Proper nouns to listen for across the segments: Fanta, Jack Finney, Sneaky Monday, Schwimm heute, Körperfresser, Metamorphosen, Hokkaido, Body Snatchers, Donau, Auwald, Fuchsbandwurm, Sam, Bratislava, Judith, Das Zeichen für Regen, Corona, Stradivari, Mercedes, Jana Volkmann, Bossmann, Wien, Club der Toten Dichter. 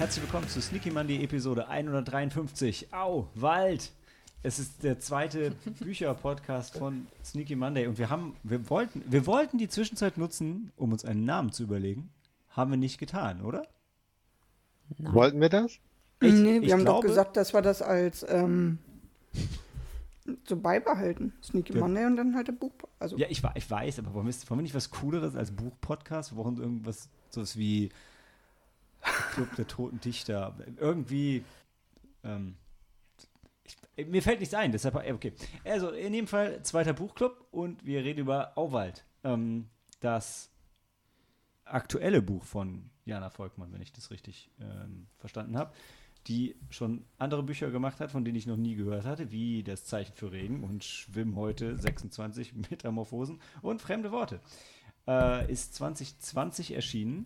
Herzlich willkommen zu Sneaky Monday Episode 153. Auwald! Es ist der zweite Bücherpodcast von Sneaky Monday und wir wollten die Zwischenzeit nutzen, um uns einen Namen zu überlegen. Haben wir nicht getan, oder? Nein. Wollten wir das? Wir haben doch gesagt, dass wir das als so beibehalten. Sneaky Monday und dann halt der Buch. Also. Ja, ich weiß, aber wollen wir nicht was Cooleres als Buchpodcast? Wir brauchen irgendwas sowas wie Club der Toten Dichter. Irgendwie mir fällt nichts ein, deshalb, okay. Also, in dem Fall, zweiter Buchclub und wir reden über Auwald. Das aktuelle Buch von Jana Volkmann, wenn ich das richtig verstanden habe, die schon andere Bücher gemacht hat, von denen ich noch nie gehört hatte, wie Das Zeichen für Regen und Schwimm heute, 26, Metamorphosen und Fremde Worte. Ist 2020 erschienen,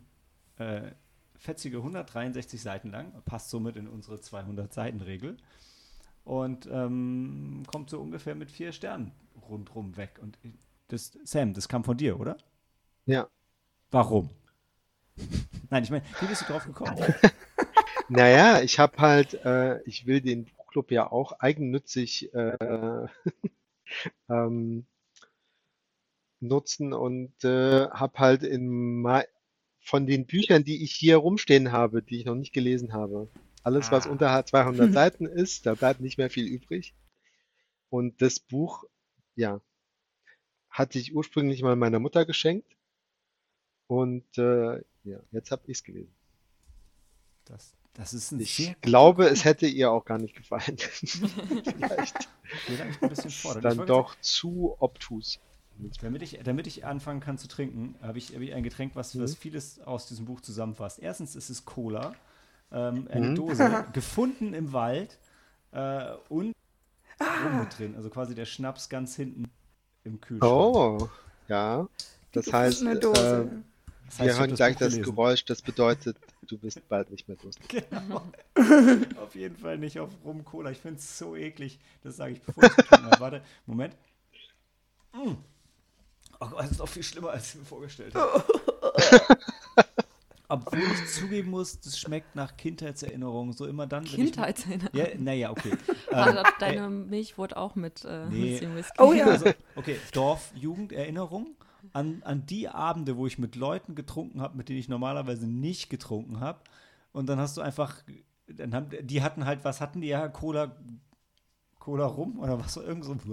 fetzige 163 Seiten lang, passt somit in unsere 200-Seiten-Regel. Und kommt so ungefähr mit 4 Sternen rundrum weg. Und das, Sam, das kam von dir, oder? Ja. Warum? Nein, ich meine, wie bist du drauf gekommen? Naja, ich habe halt, ich will den Buchclub ja auch eigennützig nutzen und habe halt von den Büchern, die ich hier rumstehen habe, die ich noch nicht gelesen habe, alles, was unter 200 Seiten ist, da bleibt nicht mehr viel übrig. Und das Buch, ja, hatte ich ursprünglich mal meiner Mutter geschenkt. Und ja, jetzt habe ich es gelesen. Das ist ein Ich glaube, es hätte ihr auch gar nicht gefallen. Vielleicht ein bisschen fordern. Dann doch zu obtus. Damit ich anfangen kann zu trinken, habe ich ein Getränk, was vieles aus diesem Buch zusammenfasst. Erstens ist es Cola. Eine Dose, gefunden im Wald und rum mit drin. Also quasi der Schnaps ganz hinten im Kühlschrank. Oh, ja. Das heißt, wir hören gleich das Geräusch, das bedeutet, du bist bald nicht mehr durstig. Genau. Auf jeden Fall nicht auf Rum-Cola. Ich finde es so eklig. Das sage ich, bevor ich getrunken habe. Warte, Moment. Oh Gott, das ist doch viel schlimmer, als ich mir vorgestellt habe. Obwohl ich zugeben muss, das schmeckt nach Kindheitserinnerungen. So immer dann. Kindheitserinnerungen? Ja, naja, okay. Also deine Milch wurde auch mit dem Whisky. Oh ja. Also, okay, Dorfjugenderinnerung an die Abende, wo ich mit Leuten getrunken habe, mit denen ich normalerweise nicht getrunken habe. Und dann hast du einfach, die hatten Cola rum oder was so irgend so. Und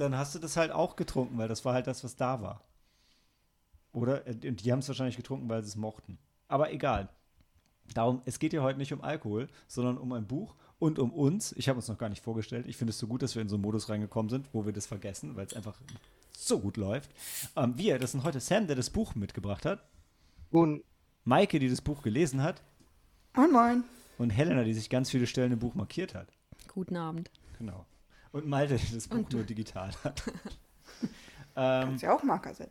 dann hast du das halt auch getrunken, weil das war halt das, was da war. Oder? Und die haben es wahrscheinlich getrunken, weil sie es mochten. Aber egal. Darum, es geht ja heute nicht um Alkohol, sondern um ein Buch und um uns. Ich habe uns noch gar nicht vorgestellt. Ich finde es so gut, dass wir in so einen Modus reingekommen sind, wo wir das vergessen, weil es einfach so gut läuft. Das sind heute Sam, der das Buch mitgebracht hat. Und Maike, die das Buch gelesen hat. Moin, moin. Und Helena, die sich ganz viele Stellen im Buch markiert hat. Guten Abend. Genau. Und Malte, die das Buch nur digital hat. Kannst ja auch Marker setzen.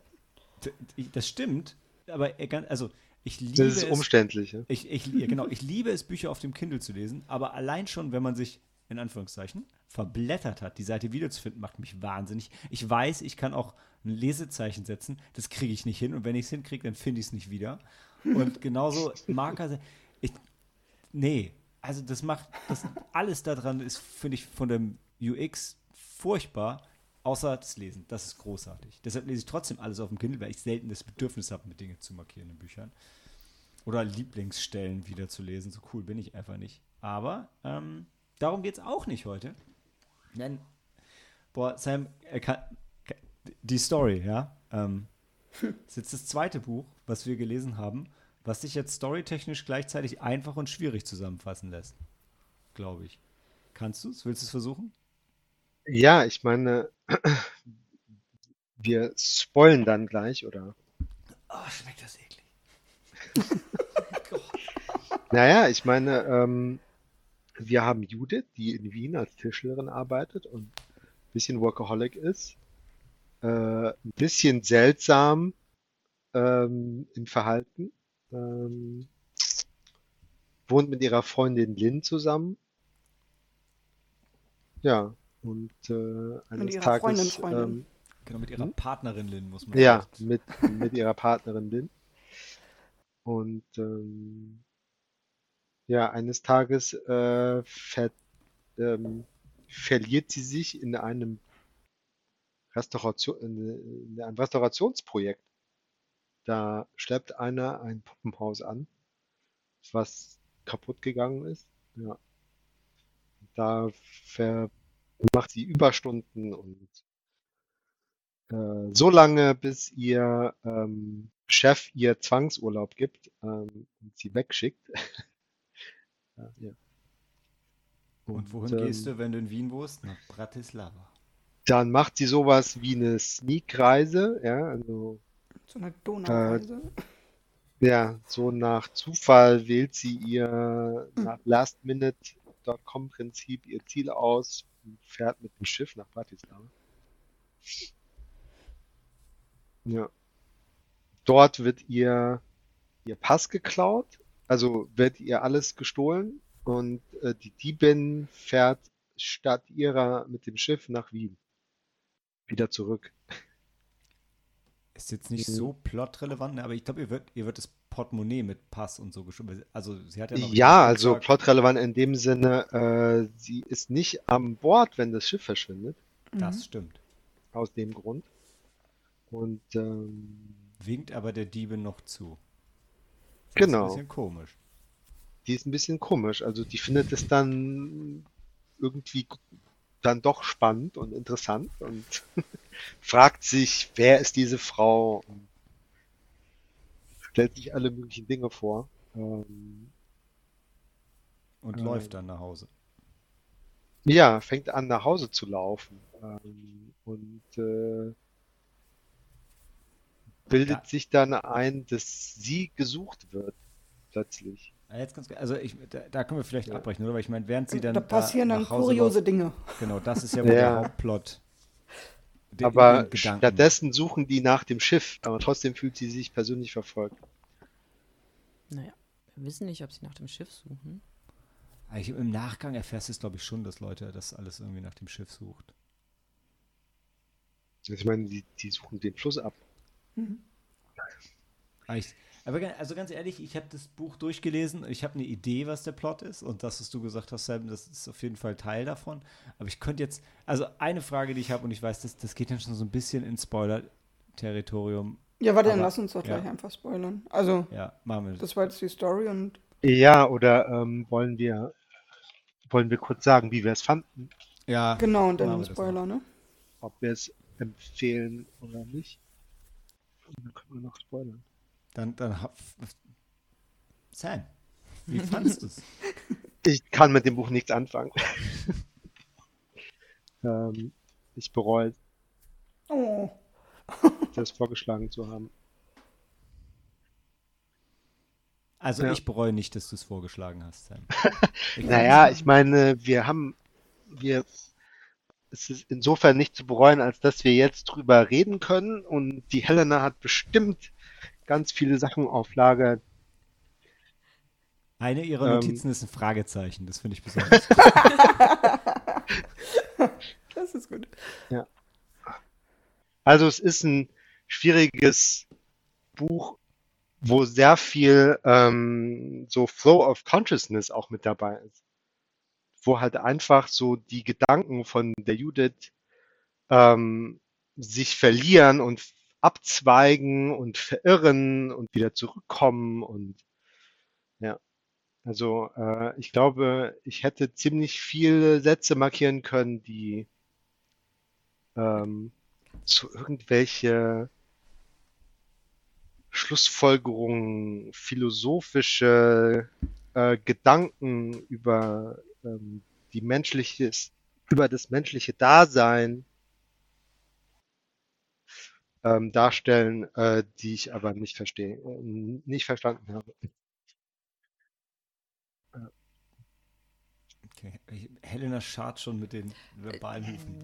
Das stimmt, aber also ich liebe es. Das ist umständlich. Ja? Ich liebe es, Bücher auf dem Kindle zu lesen, aber allein schon, wenn man sich, in Anführungszeichen, verblättert hat, die Seite wiederzufinden, macht mich wahnsinnig. Ich weiß, ich kann auch ein Lesezeichen setzen, das kriege ich nicht hin und wenn ich es hinkriege, dann finde ich es nicht wieder. Und genauso Marker, also alles daran ist, finde ich, von dem UX furchtbar, außer das Lesen. Das ist großartig. Deshalb lese ich trotzdem alles auf dem Kindle, weil ich selten das Bedürfnis habe, mir Dinge zu markieren in Büchern. Oder Lieblingsstellen wieder zu lesen. So cool bin ich einfach nicht. Aber darum geht es auch nicht heute. Denn, Sam, die Story, ja. Das ist jetzt das zweite Buch, was wir gelesen haben, was sich jetzt storytechnisch gleichzeitig einfach und schwierig zusammenfassen lässt. Glaube ich. Kannst du es? Willst du es versuchen? Ja, ich meine, wir spoilen dann gleich, oder? Oh, schmeckt das eklig. Naja, ich meine, wir haben Judith, die in Wien als Tischlerin arbeitet und ein bisschen Workaholic ist. Ein bisschen seltsam im Verhalten. Wohnt mit ihrer Freundin Lynn zusammen. Ja. Und eines Tages Freundin. Genau, mit ihrer Partnerin Lynn muss man mit ihrer Partnerin Lynn. Und Ja, eines Tages verliert sie sich in einem Restaurationsprojekt. Da schleppt einer ein Puppenhaus an, was kaputt gegangen ist. Ja. Da macht sie Überstunden und so lange, bis ihr Chef ihr Zwangsurlaub gibt und sie wegschickt. Ja. Und wohin gehst du, wenn du in Wien wohnst? Nach Bratislava. Dann macht sie sowas wie eine Sneak-Reise, ja, also so eine Donaureise. Ja, so nach Zufall wählt sie ihr nach Last-Minute.com-Prinzip ihr Ziel aus und fährt mit dem Schiff nach Bratislava. Ja. Dort wird ihr Pass geklaut, also wird ihr alles gestohlen und die Diebin fährt statt ihrer mit dem Schiff nach Wien. Wieder zurück. Ist jetzt nicht so plotrelevant, ne? Aber ich glaube, ihr wird das Portemonnaie mit Pass und so geschoben. Also sie hat ja noch. Ja, also plotrelevant in dem Sinne, sie ist nicht an Bord, wenn das Schiff verschwindet. Das stimmt. Aus dem Grund. Und winkt aber der Diebin noch zu. Das genau. Ist ein bisschen komisch. Die ist ein bisschen komisch. Also die findet es dann irgendwie dann doch spannend und interessant und fragt sich, wer ist diese Frau? Und stellt sich alle möglichen Dinge vor. Und läuft dann nach Hause. Ja, fängt an nach Hause zu laufen. Bildet sich dann ein, dass sie gesucht wird. Plötzlich. Jetzt ganz, also da können wir vielleicht abbrechen, oder? Weil ich meine, während sie dann da passieren dann kuriose Dinge. Genau, das ist ja wohl der Hauptplot. Aber stattdessen suchen die nach dem Schiff, aber trotzdem fühlt sie sich persönlich verfolgt. Naja, wir wissen nicht, ob sie nach dem Schiff suchen. Also im Nachgang erfährst du es, glaube ich, schon, dass Leute das alles irgendwie nach dem Schiff sucht. Ich meine, die suchen den Fluss ab. Mhm. Aber also ganz ehrlich, ich habe das Buch durchgelesen, ich habe eine Idee, was der Plot ist und das, was du gesagt hast, Sam, das ist auf jeden Fall Teil davon, aber ich könnte jetzt, also eine Frage, die ich habe und ich weiß, das geht dann schon so ein bisschen ins Spoiler-Territorium. Ja, warte, dann lass uns doch gleich einfach spoilern. Also, machen wir das war jetzt die Story und... Ja, oder wollen wir kurz sagen, wie wir es fanden? Ja, genau, und dann den Spoiler, ne? Ob wir es empfehlen oder nicht. Und dann können wir noch spoilern. Dann Sam, wie fandest du es? Ich kann mit dem Buch nichts anfangen. Ich bereue es, das vorgeschlagen zu haben. Also ich bereue nicht, dass du es vorgeschlagen hast, Sam. Ich meine, es ist insofern nicht zu bereuen, als dass wir jetzt drüber reden können und die Helena hat bestimmt ganz viele Sachen auf Lager. Eine ihrer Notizen ist ein Fragezeichen, das finde ich besonders gut. Das ist gut. Ja. Also es ist ein schwieriges Buch, wo sehr viel so Flow of Consciousness auch mit dabei ist. Wo halt einfach so die Gedanken von der Judith sich verlieren und abzweigen und verirren und wieder zurückkommen und ich glaube, ich hätte ziemlich viele Sätze markieren können, die zu irgendwelche Schlussfolgerungen, philosophische Gedanken über das menschliche Dasein darstellen, die ich aber nicht verstanden habe. Okay. Helena schart schon mit den verbalen Hufen.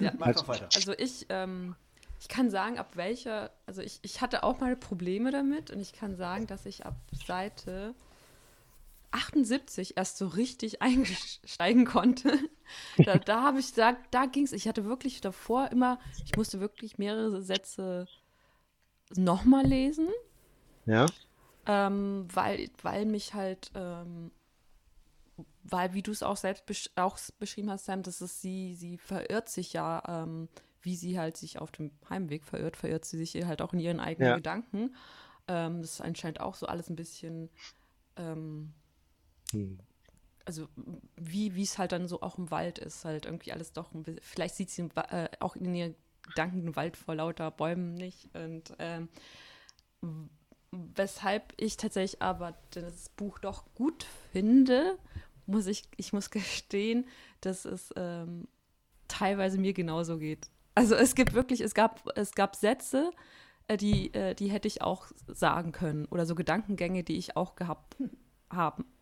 Ja, mach doch weiter. Also ich kann sagen, ich hatte auch mal Probleme damit und ich kann sagen, dass ich ab Seite 78 erst so richtig einsteigen konnte. Da habe ich gesagt, da ging es. Ich hatte wirklich davor ich musste wirklich mehrere Sätze nochmal lesen. Ja. Weil mich halt weil, wie du es auch selbst beschrieben hast, Sam, dass es sie verirrt sich ja, wie sie halt sich auf dem Heimweg verirrt sie sich halt auch in ihren eigenen Gedanken. Das ist anscheinend auch so alles ein bisschen, also wie es halt dann so auch im Wald ist, halt irgendwie alles doch ein bisschen, vielleicht sieht sie auch in ihren Gedanken den Wald vor lauter Bäumen nicht und weshalb ich tatsächlich aber das Buch doch gut finde, muss ich gestehen, dass es teilweise mir genauso geht. Also es gab Sätze, die hätte ich auch sagen können oder so Gedankengänge, die ich auch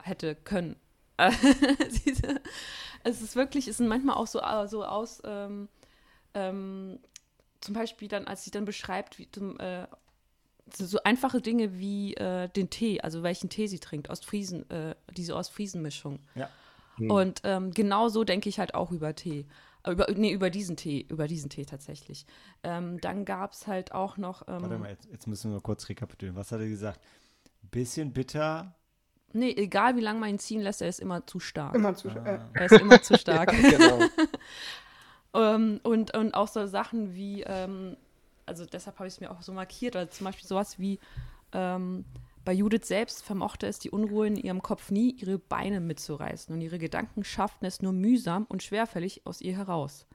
hätte können. Es sind manchmal auch so aus, zum Beispiel dann, als sie dann beschreibt, wie so einfache Dinge wie den Tee, also welchen Tee sie trinkt, Ostfriesen, diese Ostfriesen-Mischung. Ja. Hm. Und genau so denke ich halt auch über Tee. Über diesen Tee tatsächlich. Dann gab es halt auch noch. Warte mal, jetzt müssen wir kurz rekapitulieren. Was hat er gesagt? Bisschen bitter. Nee, egal wie lange man ihn ziehen lässt, er ist immer zu stark. Er ist immer zu stark. Ja, genau. Und auch so Sachen wie, also deshalb habe ich es mir auch so markiert, oder zum Beispiel sowas wie, bei Judith selbst vermochte es die Unruhe in ihrem Kopf nie, ihre Beine mitzureißen und ihre Gedanken schafften es nur mühsam und schwerfällig aus ihr heraus.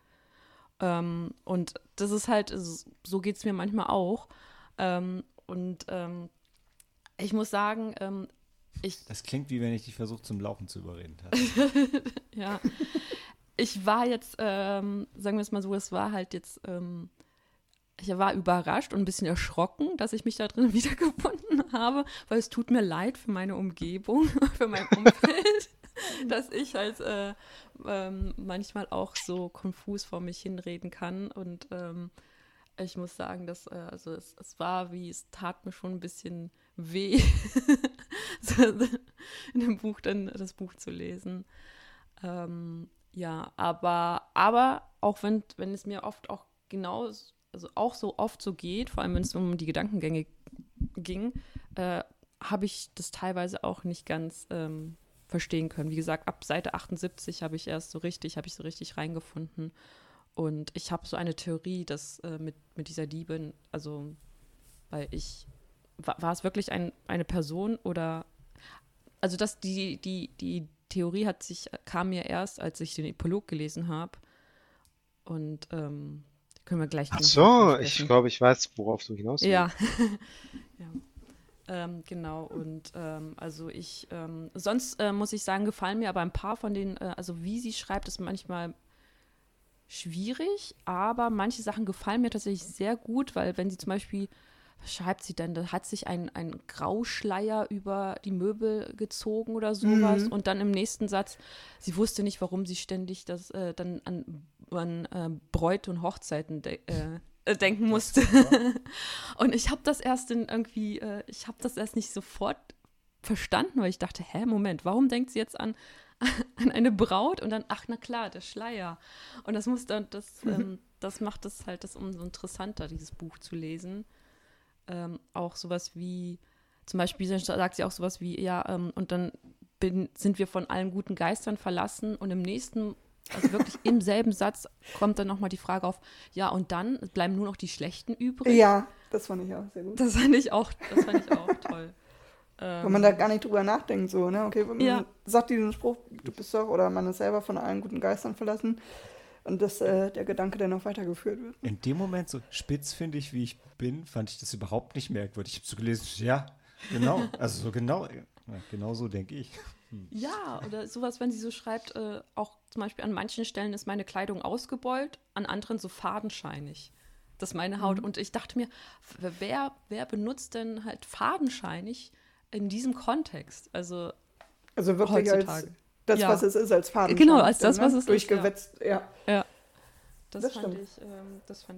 Und das ist halt, so geht es mir manchmal auch. Ich muss sagen, das klingt, wie wenn ich dich versuche, zum Laufen zu überreden. Ja. Ich war jetzt, sagen wir es mal so, es war halt jetzt, ich war überrascht und ein bisschen erschrocken, dass ich mich da drin wiedergefunden habe, weil es tut mir leid für meine Umgebung, für mein Umfeld, dass ich halt manchmal auch so konfus vor mich hinreden kann. Und ich muss sagen, dass also es war wie, es tat mir schon ein bisschen weh, in dem Buch dann das Buch zu lesen. Ja, aber auch wenn es mir oft auch genau, also auch so oft so geht, vor allem wenn es um die Gedankengänge ging, habe ich das teilweise auch nicht ganz verstehen können. Wie gesagt, ab Seite 78 habe ich so richtig reingefunden. Und ich habe so eine Theorie, dass mit dieser Diebin, also weil war es wirklich eine Person oder, also dass die Theorie kam mir erst, als ich den Epilog gelesen habe. Und können wir gleich noch. Ach so, ich glaube, ich weiß, worauf du hinaus willst. Ja. Ja. Genau, und also ich, sonst muss ich sagen, gefallen mir aber ein paar von denen, also wie sie schreibt, ist manchmal schwierig, aber manche Sachen gefallen mir tatsächlich sehr gut, weil wenn sie zum Beispiel, was schreibt sie denn, da hat sich ein Grauschleier über die Möbel gezogen oder sowas, und dann im nächsten Satz, sie wusste nicht, warum sie ständig das dann an Bräute und Hochzeiten denken musste. Und ich habe das erst nicht sofort verstanden, weil ich dachte, Moment, warum denkt sie jetzt an eine Braut und dann, ach na klar, der Schleier. Und das muss dann, das macht es halt das umso interessanter, dieses Buch zu lesen. Auch sowas wie, zum Beispiel sagt sie auch sowas wie, ja, und dann sind wir von allen guten Geistern verlassen und im nächsten, also wirklich im selben Satz, kommt dann nochmal die Frage auf, ja, und dann bleiben nur noch die Schlechten übrig. Ja, das fand ich auch sehr gut. Das fand ich auch toll. Weil man da gar nicht drüber nachdenkt, so, ne, okay, man sagt diesen Spruch, du bist doch, oder man ist selber von allen guten Geistern verlassen. Und dass der Gedanke dann noch weitergeführt wird. In dem Moment, so spitzfindig wie ich bin, fand ich das überhaupt nicht merkwürdig. Ich habe so gelesen, ja, genau, also so genau, genau so denke ich. Ja, oder sowas, wenn sie so schreibt, auch zum Beispiel an manchen Stellen ist meine Kleidung ausgebeult, an anderen so fadenscheinig. Das ist meine Haut. Und ich dachte mir, wer benutzt denn halt fadenscheinig in diesem Kontext? Also wirklich heutzutage. Das, was es ist, als Faden. Genau, als das, was es durchgewetzt, ist. Durchgewetzt, ja. Das fand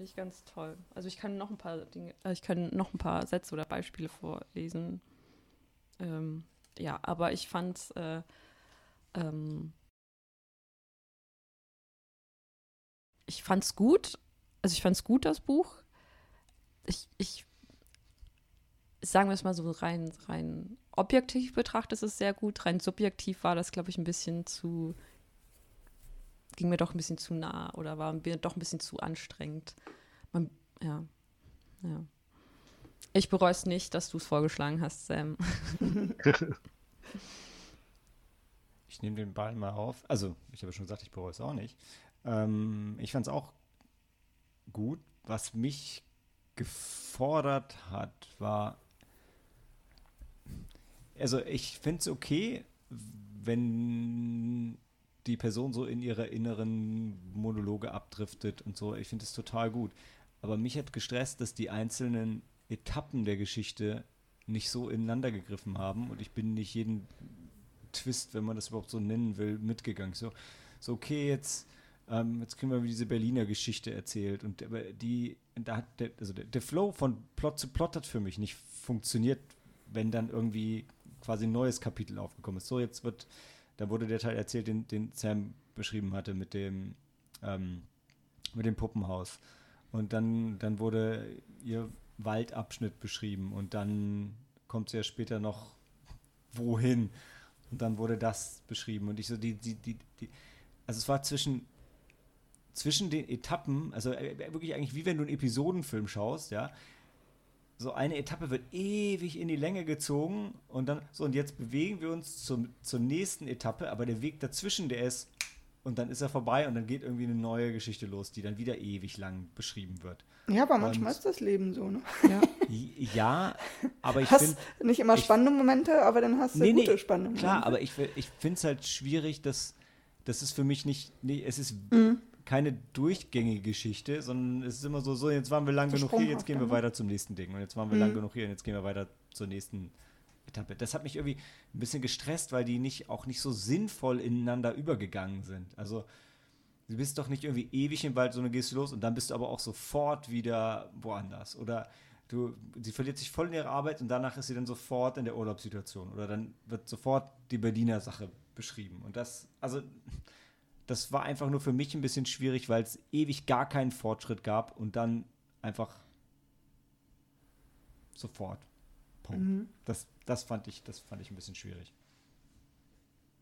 ich ganz toll. Also ich kann noch ein paar Dinge, ich kann noch ein paar Sätze oder Beispiele vorlesen. Ja, aber ich fand es gut. Also ich fand es gut, das Buch. Ich sagen wir es mal so, rein objektiv betrachtet ist es sehr gut, rein subjektiv war das, glaube ich, ein bisschen zu, ging mir doch ein bisschen zu nah oder war mir doch ein bisschen zu anstrengend. Ja. Ich bereue es nicht, dass du es vorgeschlagen hast, Sam. Ich nehme den Ball mal auf. Also, ich habe schon gesagt, ich bereue es auch nicht. Ich fand es auch gut. Was mich gefordert hat, war, also ich finde es okay, wenn die Person so in ihrer inneren Monologe abdriftet und so. Ich finde es total gut. Aber mich hat gestresst, dass die einzelnen Etappen der Geschichte nicht so ineinander gegriffen haben und ich bin nicht jeden Twist, wenn man das überhaupt so nennen will, mitgegangen. So okay, jetzt kriegen wir diese Berliner Geschichte erzählt und der Flow von Plot zu Plot hat für mich nicht funktioniert, wenn dann irgendwie quasi ein neues Kapitel aufgekommen ist. So, jetzt da wurde der Teil erzählt, den Sam beschrieben hatte mit dem Puppenhaus. Und dann wurde ihr Waldabschnitt beschrieben und dann kommt es ja später noch wohin und dann wurde das beschrieben und ich so die also es war zwischen den Etappen, also wirklich eigentlich wie wenn du einen Episodenfilm schaust, ja, so eine Etappe wird ewig in die Länge gezogen und dann so und jetzt bewegen wir uns zur nächsten Etappe, aber der Weg dazwischen, der ist und dann ist er vorbei und dann geht irgendwie eine neue Geschichte los, die dann wieder ewig lang beschrieben wird. Ja, aber manchmal ist das Leben so, ne? Ja, aber ich finde... Nicht immer spannende Momente, aber dann hast du gute spannende Momente. Klar, aber ich finde es halt schwierig, dass das ist für mich nicht es ist keine durchgängige Geschichte, sondern es ist immer so jetzt waren wir lang genug hier, jetzt gehen wir weiter zum nächsten Ding. Und jetzt waren wir lang genug hier und jetzt gehen wir weiter zur nächsten Etappe. Das hat mich irgendwie ein bisschen gestresst, weil die auch nicht so sinnvoll ineinander übergegangen sind. Also du bist doch nicht irgendwie ewig im Wald, sondern gehst du los und dann bist du aber auch sofort wieder woanders. Oder sie verliert sich voll in ihre Arbeit und danach ist sie dann sofort in der Urlaubssituation. Oder dann wird sofort die Berliner Sache beschrieben. Und das war einfach nur für mich ein bisschen schwierig, weil es ewig gar keinen Fortschritt gab und dann einfach sofort. Punkt. Mhm. Das fand ich ein bisschen schwierig.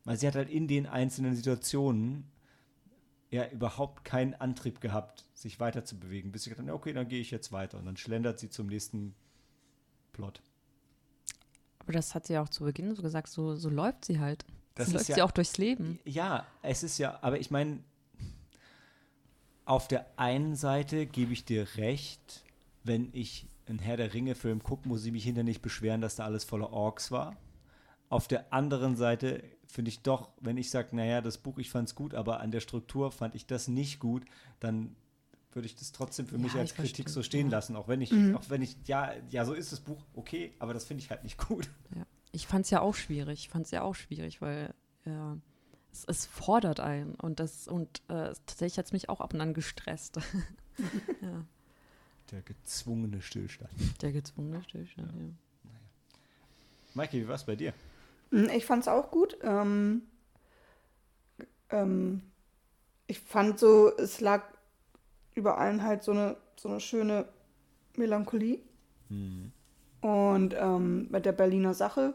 Weil sie hat halt in den einzelnen Situationen ja überhaupt keinen Antrieb gehabt, sich weiter zu bewegen. Bis sie gedacht hat, okay, dann gehe ich jetzt weiter. Und dann schlendert sie zum nächsten Plot. Aber das hat sie ja auch zu Beginn so gesagt, so läuft sie halt. Das läuft ja, sie auch durchs Leben. Ja, es ist ja, aber ich meine, auf der einen Seite gebe ich dir recht, wenn ich einen Herr der Ringe-Film gucken, muss ich mich hinterher nicht beschweren, dass da alles voller Orks war. Auf der anderen Seite finde ich doch, wenn ich sage, naja, das Buch, ich fand es gut, aber an der Struktur fand ich das nicht gut, dann würde ich das trotzdem für mich als Kritik so stehen lassen, auch wenn ich, ja, so ist das Buch, okay, aber das finde ich halt nicht gut. Ja. Ich fand es ja auch schwierig, weil es fordert einen und tatsächlich hat es mich auch ab und an gestresst. Ja. Der gezwungene Stillstand, ja. Naja. Maike, wie war es bei dir? Ich fand es auch gut. Ich fand so, es lag über allen halt so eine schöne Melancholie. Mhm. Und bei der Berliner Sache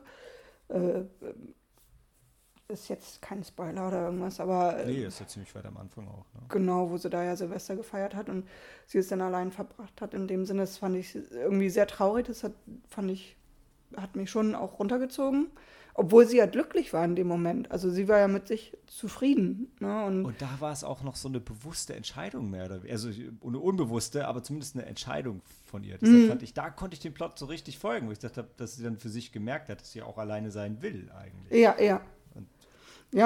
ist jetzt kein Spoiler oder irgendwas, aber... nee, ist ja ziemlich weit am Anfang auch. Ne? Genau, wo sie da ja Silvester gefeiert hat und sie es dann allein verbracht hat. In dem Sinne, das fand ich irgendwie sehr traurig. Das hat mich schon auch runtergezogen. Obwohl sie ja glücklich war in dem Moment. Also sie war ja mit sich zufrieden. Ne? Und da war es auch noch so eine bewusste Entscheidung mehr. Also eine unbewusste, aber zumindest eine Entscheidung von ihr. Deshalb da konnte ich dem Plot so richtig folgen, wo ich dachte, dass sie dann für sich gemerkt hat, dass sie auch alleine sein will eigentlich. Ja.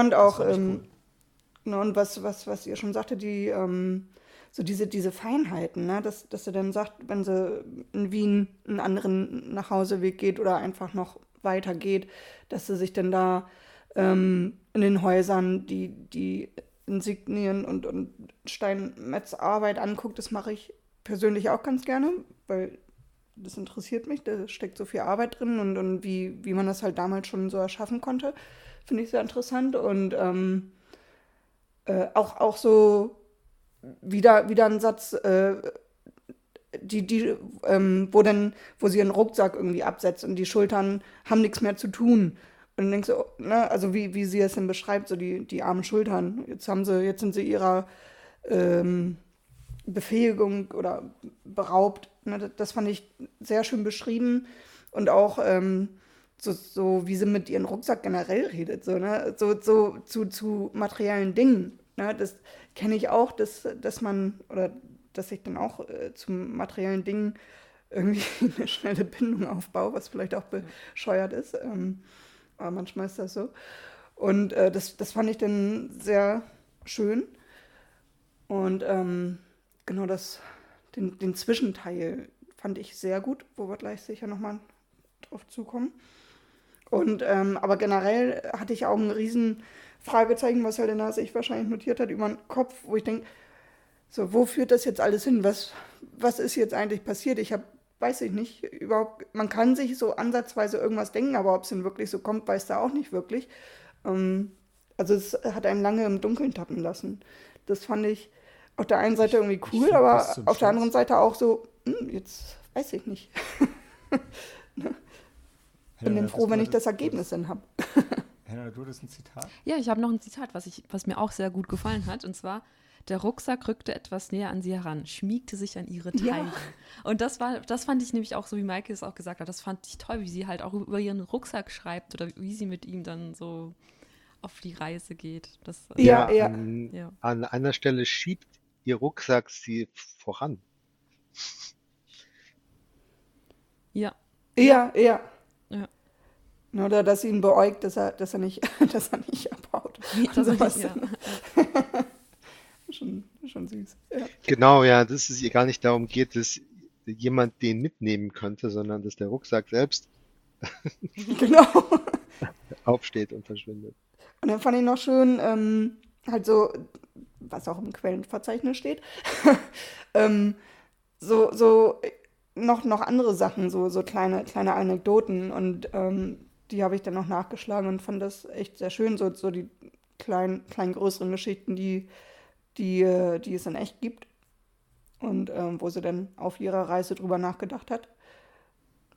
Und auch, cool. Und was ihr schon sagte, so diese Feinheiten, ne? Dass sie dann sagt, wenn sie in Wien einen anderen Nachhauseweg geht oder einfach noch weiter geht, dass sie sich dann da in den Häusern die Insignien und Steinmetzarbeit anguckt. Das mache ich persönlich auch ganz gerne, weil das interessiert mich, da steckt so viel Arbeit drin und wie man das halt damals schon so erschaffen konnte. Finde ich sehr interessant und auch so wieder ein Satz, wo sie ihren Rucksack irgendwie absetzt und die Schultern haben nichts mehr zu tun. Und dann denkst du, ne, also wie sie es denn beschreibt, so die armen Schultern. Jetzt sind sie ihrer Befähigung oder beraubt. Ne, das fand ich sehr schön beschrieben. Und auch so wie sie mit ihrem Rucksack generell redet, so, ne? so zu materiellen Dingen. Ne? Das kenne ich auch, dass ich dann auch zu materiellen Dingen irgendwie eine schnelle Bindung aufbaue, was vielleicht auch bescheuert ist. Aber manchmal ist das so. Und das fand ich dann sehr schön. Und genau den Zwischenteil fand ich sehr gut, wo wir gleich sicher nochmal drauf zukommen. Und aber generell hatte ich auch ein riesen Fragezeichen, was halt in der sich wahrscheinlich notiert hat, über den Kopf, wo ich denke, so, wo führt das jetzt alles hin? Was ist jetzt eigentlich passiert? Weiß ich nicht, überhaupt, man kann sich so ansatzweise irgendwas denken, aber ob es denn wirklich so kommt, weiß da auch nicht wirklich. Also es hat einen lange im Dunkeln tappen lassen. Das fand ich auf der einen Seite irgendwie cool, aber auf der anderen Seite auch so, jetzt weiß ich nicht. Ne? Bin dann froh, wenn ich das Ergebnis dann habe. Helena, du hattest ein Zitat? Ja, ich habe noch ein Zitat, was mir auch sehr gut gefallen hat, und zwar: Der Rucksack rückte etwas näher an sie heran, schmiegte sich an ihre Taille. Ja. Und das fand ich nämlich auch, so wie Maike es auch gesagt hat, das fand ich toll, wie sie halt auch über ihren Rucksack schreibt oder wie sie mit ihm dann so auf die Reise geht. An einer Stelle schiebt ihr Rucksack sie voran. Ja. Oder dass sie ihn beäugt, dass er nicht abhaut. Schon süß. Ja. Genau, ja, dass es ihr gar nicht darum geht, dass jemand den mitnehmen könnte, sondern dass der Rucksack selbst genau aufsteht und verschwindet. Und dann fand ich noch schön, halt so, was auch im Quellenverzeichnis steht, so noch andere Sachen, so kleine Anekdoten, und die habe ich dann noch nachgeschlagen und fand das echt sehr schön, so die kleinen größeren Geschichten, die es dann echt gibt, und wo sie dann auf ihrer Reise drüber nachgedacht hat.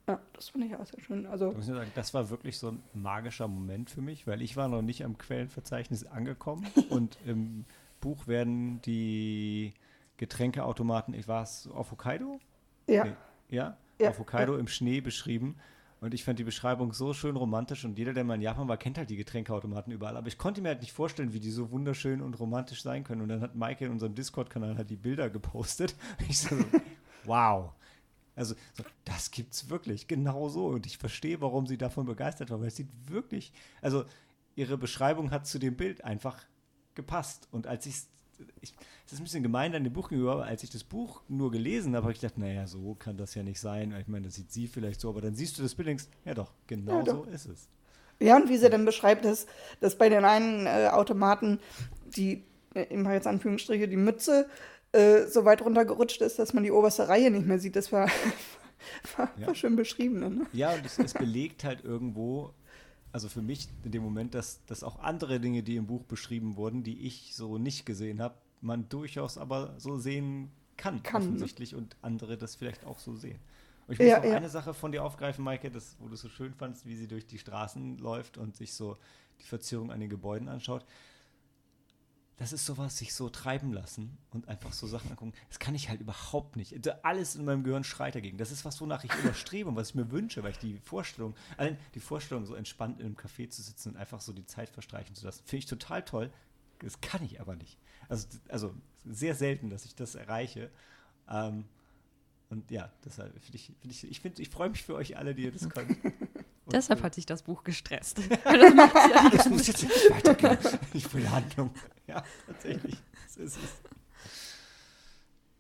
Ja, das fand ich auch sehr schön. Also, das war wirklich so ein magischer Moment für mich, weil ich war noch nicht am Quellenverzeichnis angekommen und im Buch werden die Getränkeautomaten, ich war es auf Hokkaido? Ja. Nee, ja. Auf Hokkaido im Schnee beschrieben. Und ich fand die Beschreibung so schön romantisch, und jeder, der mal in Japan war, kennt halt die Getränkeautomaten überall. Aber ich konnte mir halt nicht vorstellen, wie die so wunderschön und romantisch sein können. Und dann hat Maike in unserem Discord-Kanal halt die Bilder gepostet. Ich so, wow. Also, das gibt's wirklich, genau so. Und ich verstehe, warum sie davon begeistert war, weil es sieht wirklich, also ihre Beschreibung hat zu dem Bild einfach gepasst. Und als es ist ein bisschen gemein an dem Buch gegenüber, aber als ich das Buch nur gelesen habe, habe ich gedacht, naja, so kann das ja nicht sein. Ich meine, das sieht sie vielleicht so, aber dann siehst du das Bild und denkst, ja doch, genau ja, doch. So ist es. Ja, und wie sie dann beschreibt, dass bei den einen Automaten die, ich mache jetzt Anführungsstriche, die Mütze so weit runtergerutscht ist, dass man die oberste Reihe nicht mehr sieht. Das war schön beschrieben. Ne? Ja, und es belegt halt irgendwo, also für mich in dem Moment, dass auch andere Dinge, die im Buch beschrieben wurden, die ich so nicht gesehen habe, man durchaus aber so sehen kann offensichtlich, und andere das vielleicht auch so sehen. Und ich muss noch eine Sache von dir aufgreifen, Maike, wo du es so schön fandst, wie sie durch die Straßen läuft und sich so die Verzierung an den Gebäuden anschaut. Das ist sowas, sich so treiben lassen und einfach so Sachen angucken. Das kann ich halt überhaupt nicht. Alles in meinem Gehirn schreit dagegen. Das ist was, wonach ich überstrebe und was ich mir wünsche, weil ich die Vorstellung, so entspannt in einem Café zu sitzen und einfach so die Zeit verstreichen zu lassen, finde ich total toll. Das kann ich aber nicht. Also sehr selten, dass ich das erreiche. Und ja, deshalb ich freue mich für euch alle, die ihr das könnt. Deshalb hat sich das Buch gestresst. Das macht sie ja das muss jetzt nicht weitergehen. Ich will Handlung. Ja, tatsächlich. So ist es.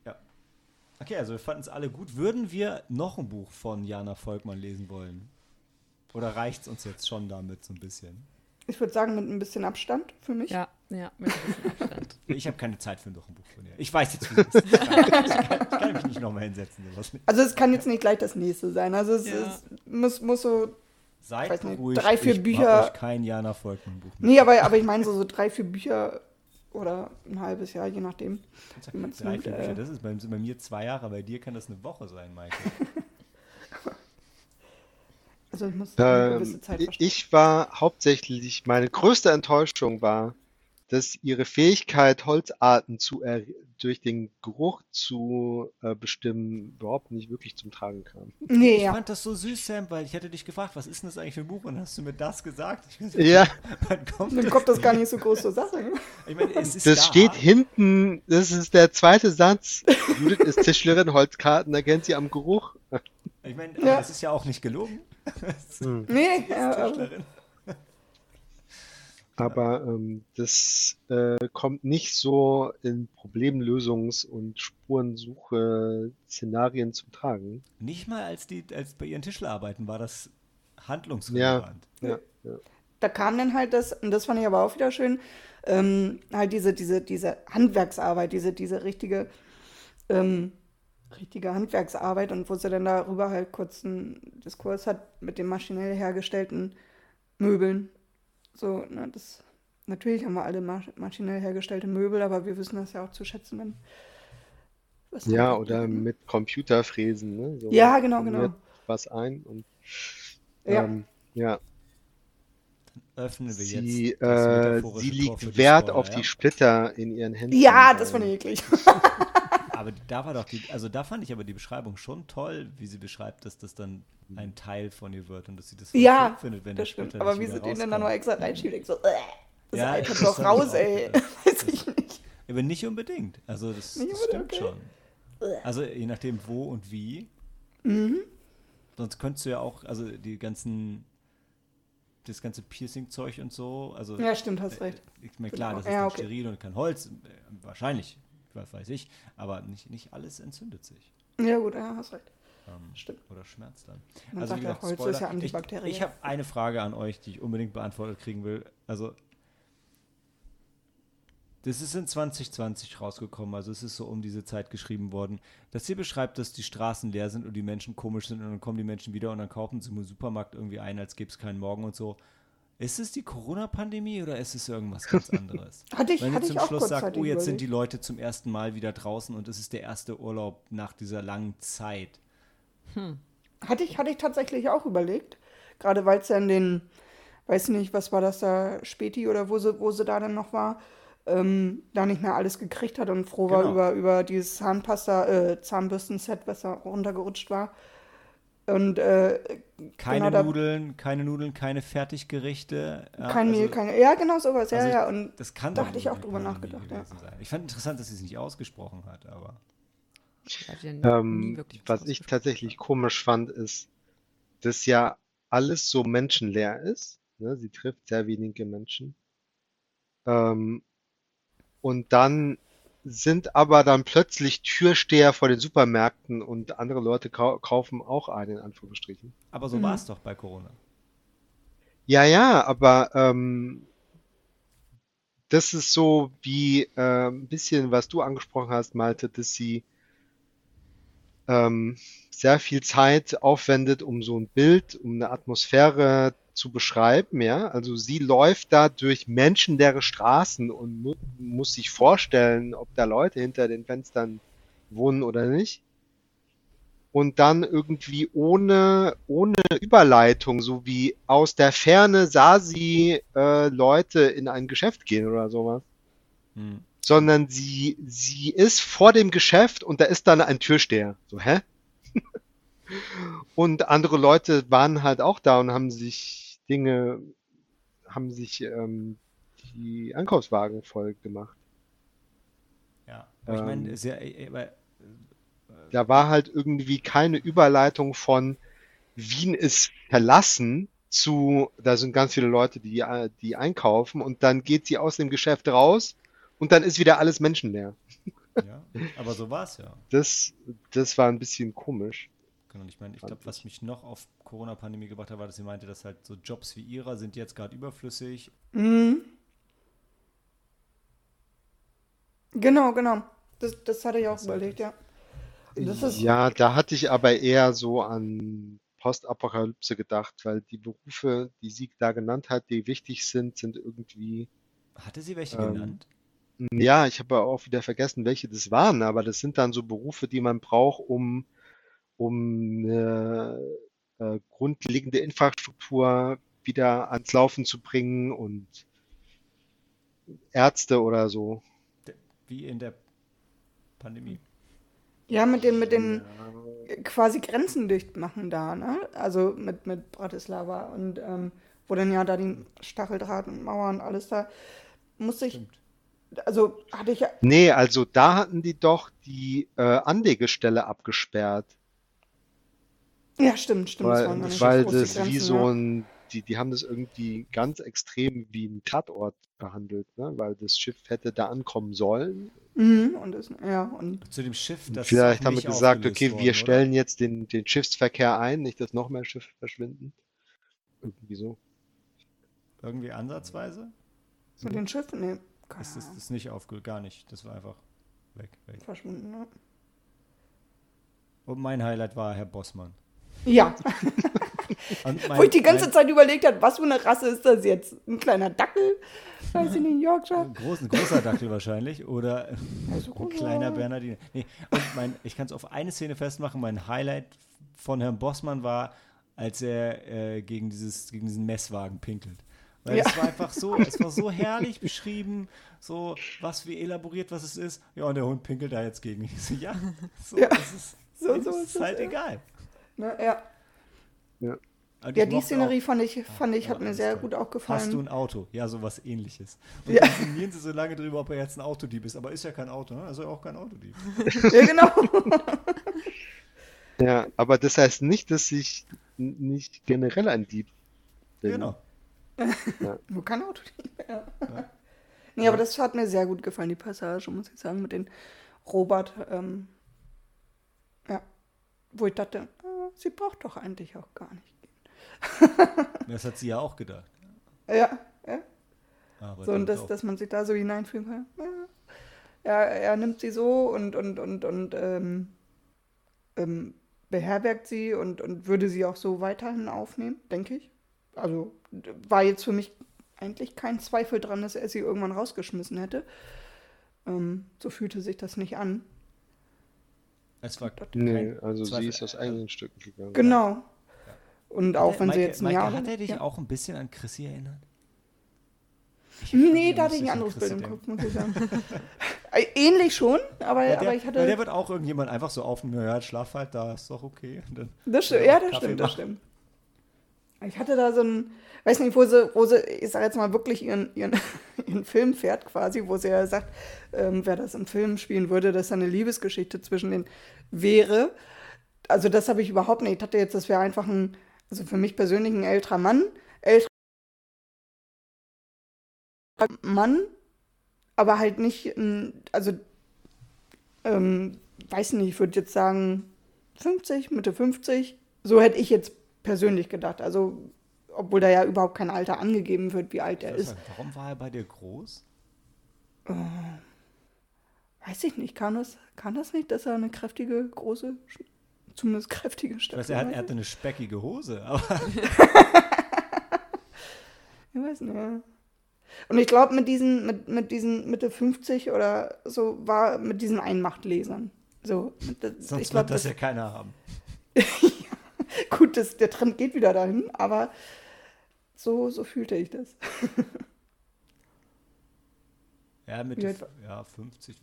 Ja. Okay, also wir fanden es alle gut. Würden wir noch ein Buch von Jana Volkmann lesen wollen? Oder reicht es uns jetzt schon damit so ein bisschen? Ich würde sagen, mit ein bisschen Abstand für mich. Ja, mit ein bisschen Abstand. Ich habe keine Zeit für noch ein Buch von ihr. Ich weiß jetzt, wie es ist. Ich kann mich nicht nochmal hinsetzen. Sowas. Also es kann jetzt nicht gleich das nächste sein. Also es muss so... Seid ruhig, 3-4 Bücher. Ich mache euch kein Jana Volkmann Buch mehr. Nee, aber ich meine so 3-4 Bücher oder ein halbes Jahr, je nachdem. Wie man's nimmt, das ist bei mir 2 Jahre, bei dir kann das eine Woche sein, Michael. Also ich muss eine gewisse Zeit verstehen. Meine größte Enttäuschung war, dass ihre Fähigkeit, Holzarten durch den Geruch zu bestimmen, überhaupt nicht wirklich zum Tragen kam. Nee, ich fand das so süß, Sam, weil ich hätte dich gefragt, was ist denn das eigentlich für ein Buch? Und hast du mir das gesagt? Ich weiß nicht, Dann kommt das gar nicht so groß zur Sache. Ne? Ich meine, das steht hinten, das ist der zweite Satz. Judith ist Tischlerin, Holzkarten, erkennt sie am Geruch. Ich meine, das ist ja auch nicht gelogen. Nee, Tischlerin. Aber das kommt nicht so in Problemlösungs- und Spurensuche-Szenarien zum Tragen. Nicht mal als bei ihren Tischlerarbeiten war das handlungsrelevant. Ja. Da kam dann halt das, und das fand ich aber auch wieder schön, halt diese Handwerksarbeit, diese richtige Handwerksarbeit, und wo sie dann darüber halt kurz einen Diskurs hat mit den maschinell hergestellten Möbeln. So, na, das, natürlich haben wir alle maschinell hergestellte Möbel, aber wir wissen das ja auch zu schätzen, wenn... oder mit Computerfräsen, ne? So, ja, genau. Was ein und... Dann öffnen wir jetzt. Sie legt Wert auf die Splitter in ihren Händen. Ja, das fand ich eklig. Aber da war doch da fand ich aber die Beschreibung schon toll, wie sie beschreibt, dass das dann ein Teil von ihr wird und dass sie das schön findet, wenn der Splitter nicht wieder rauskommt. Ja, das stimmt, aber wie sie den dann noch extra reinschiebt, ich so, das Alter doch raus, ey. Weiß ich nicht. Aber nicht unbedingt, also das stimmt schon. Also je nachdem wo und wie. Mhm. Sonst könntest du ja auch, also das ganze Piercing-Zeug und so. Also, ja, stimmt, hast recht. Ich meine, klar, das ist dann steril und kein Holz, wahrscheinlich. Was weiß ich, aber nicht alles entzündet sich. Ja gut, hast recht. Stimmt. Oder schmerzt dann. Man also sagt, wie gesagt, Holz Spoiler, ist ja antibakteriell. Ich habe eine Frage an euch, die ich unbedingt beantwortet kriegen will. Also, das ist in 2020 rausgekommen, also es ist so um diese Zeit geschrieben worden, dass ihr beschreibt, dass die Straßen leer sind und die Menschen komisch sind und dann kommen die Menschen wieder und dann kaufen sie im Supermarkt irgendwie ein, als gäbe es keinen Morgen und so. Ist es die Corona-Pandemie oder ist es irgendwas ganz anderes? Wenn ihr zum Schluss sagt, jetzt sind die Leute zum ersten Mal wieder draußen und es ist der erste Urlaub nach dieser langen Zeit. Hatte ich tatsächlich auch überlegt. Gerade weil es dann den, weiß nicht, was war das da, Späti oder wo sie da dann noch war, da nicht mehr alles gekriegt hat und froh war über dieses Zahnbürsten-Set, was da runtergerutscht war. Und keine Nudeln, keine Fertiggerichte. Genau sowas. Also und das kann da hatte ich auch drüber nachgedacht. Ich fand interessant, dass sie es nicht ausgesprochen hat, aber. Was ich tatsächlich komisch fand, ist, dass ja alles so menschenleer ist. Ne? Sie trifft sehr wenige Menschen. Und dann sind aber dann plötzlich Türsteher vor den Supermärkten und andere Leute kaufen auch einen, in Anführungsstrichen. Aber so war es doch bei Corona. Ja, aber das ist so wie ein bisschen, was du angesprochen hast, Malte, dass sie sehr viel Zeit aufwendet, um so ein Bild, um eine Atmosphäre zu beschreiben, ja. Also sie läuft da durch menschenleere Straßen und muss sich vorstellen, ob da Leute hinter den Fenstern wohnen oder nicht. Und dann irgendwie ohne Überleitung, so wie aus der Ferne sah sie Leute in ein Geschäft gehen oder sowas. Sondern sie ist vor dem Geschäft und da ist dann ein Türsteher. So, hä? Und andere Leute waren halt auch da und haben sich die Einkaufswagen voll gemacht. Ja, aber ich meine, da war halt irgendwie keine Überleitung von Wien ist verlassen zu, da sind ganz viele Leute, die einkaufen, und dann geht sie aus dem Geschäft raus und dann ist wieder alles menschenleer. Ja, aber so war es ja. Das war ein bisschen komisch. Und ich meine, ich glaube, was mich noch auf Corona-Pandemie gebracht hat, war, dass sie meinte, dass halt so Jobs wie ihrer sind jetzt gerade überflüssig. Mhm. Genau. Das hatte ich auch überlegt, ja. Da hatte ich aber eher so an Postapokalypse gedacht, weil die Berufe, die sie da genannt hat, die wichtig sind, sind irgendwie... Hatte sie welche genannt? Ja, ich habe auch wieder vergessen, welche das waren, aber das sind dann so Berufe, die man braucht, um eine grundlegende Infrastruktur wieder ans Laufen zu bringen, und Ärzte oder so. Wie in der Pandemie. Ja, mit den quasi Grenzen dicht machen da, ne? Also mit Bratislava und wo dann ja da die Stacheldraht und Mauer und alles da, musste ich, also hatte ich ja... Nee, also da hatten die doch die Anlegestelle abgesperrt. Ja, stimmt. Weil das wie so ein... Die haben das irgendwie ganz extrem wie einen Tatort behandelt, ne? Weil das Schiff hätte da ankommen sollen. Mhm, und das, ja, und zu dem Schiff, das vielleicht haben wir gesagt, okay, wir stellen jetzt den Schiffsverkehr ein, nicht, dass noch mehr Schiffe verschwinden. Irgendwie so. Irgendwie ansatzweise? Zu den Schiffen? Nee. Das ist nicht aufgelöst, gar nicht. Das war einfach weg. Verschwunden, ne? Und mein Highlight war Herr Bossmann. Ja. Wo ich die ganze Zeit überlegt habe, was für eine Rasse ist das jetzt? Ein kleiner Dackel? Weiß ich nicht, Yorkshire? Ein großer Dackel wahrscheinlich. Oder ein kleiner Bernardiner. Nee, ich kann es auf eine Szene festmachen. Mein Highlight von Herrn Bossmann war, als er gegen diesen Messwagen pinkelt. Weil es war einfach so, es war so herrlich beschrieben, so was wie elaboriert, was es ist. Ja, und der Hund pinkelt da jetzt gegen mich. Ja, so ja. Es ist halt egal. Na, ja. Ja, die Szenerie auch, fand ich hat mir sehr gut auch gefallen. Hast du ein Auto? Ja, sowas Ähnliches. Und dann definieren sie so lange drüber, ob er jetzt ein Autodieb ist. Aber ist ja kein Auto, ne? Also auch kein Autodieb. Ja, genau. Ja, aber das heißt nicht, dass ich nicht generell ein Dieb bin. Genau. Ja. Nur kein Autodieb, ja. Nee, aber das hat mir sehr gut gefallen, die Passage, muss ich sagen, mit den Robert. Wo ich dachte, sie braucht doch eigentlich auch gar nicht gehen. Das hat sie ja auch gedacht. Ja. Aber so, und dass man sich da so hineinfühlen kann. Ja, er nimmt sie so und beherbergt sie und würde sie auch so weiterhin aufnehmen, denke ich. Also war jetzt für mich eigentlich kein Zweifel dran, dass er sie irgendwann rausgeschmissen hätte. So fühlte sich das nicht an. Es war also Zweifel. Sie ist aus eigenen Stücken gegangen. Genau. Ja. Und auch wenn sie jetzt ein Jahr... Hat er dich auch ein bisschen an Chrissy erinnert? Nee, da hatte ich ein anderes Bild im Kopf, muss ich sagen. Ähnlich schon, aber ich hatte... Ja, der wird auch irgendjemand einfach so aufnehmen, schlaf halt, da ist doch okay. Und dann das stimmt. Ich hatte da so ein... Weiß nicht, wo sie ich sag jetzt mal, wirklich ihren Film fährt quasi, wo sie ja sagt, wer das im Film spielen würde, dass da eine Liebesgeschichte zwischen denen wäre. Also das habe ich überhaupt nicht. Ich dachte jetzt, das wäre einfach also für mich persönlich ein älterer Mann. Aber halt nicht, weiß nicht, ich würde jetzt sagen, Mitte 50. So hätte ich jetzt persönlich gedacht, also... Obwohl da ja überhaupt kein Alter angegeben wird, wie alt er ist. Warum war er bei dir groß? Weiß ich nicht. Kann das nicht, dass er eine kräftige, große, zumindest kräftige Statur hat? Er hatte eine speckige Hose, aber... Ich weiß nicht. Und ich glaube, mit diesen Mitte 50 oder so war mit diesen Einmachtlesern. So, sonst ich glaub, wird das ja keiner haben. Ja. Gut, der Trend geht wieder dahin, aber so fühlte ich das. Ja, mit 50,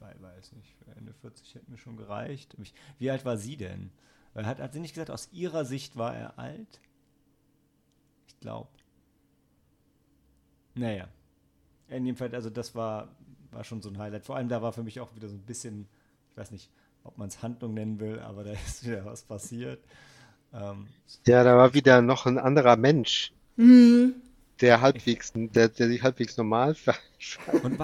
weiß nicht. Ende 40 hätte mir schon gereicht. Wie alt war sie denn? Hat sie nicht gesagt, aus ihrer Sicht war er alt? Ich glaube. Naja. In jedem Fall, also das war schon so ein Highlight. Vor allem da war für mich auch wieder so ein bisschen, ich weiß nicht, ob man es Handlung nennen will, aber da ist wieder was passiert. Ja, da war wieder noch ein anderer Mensch, der sich halbwegs normal verhält. Und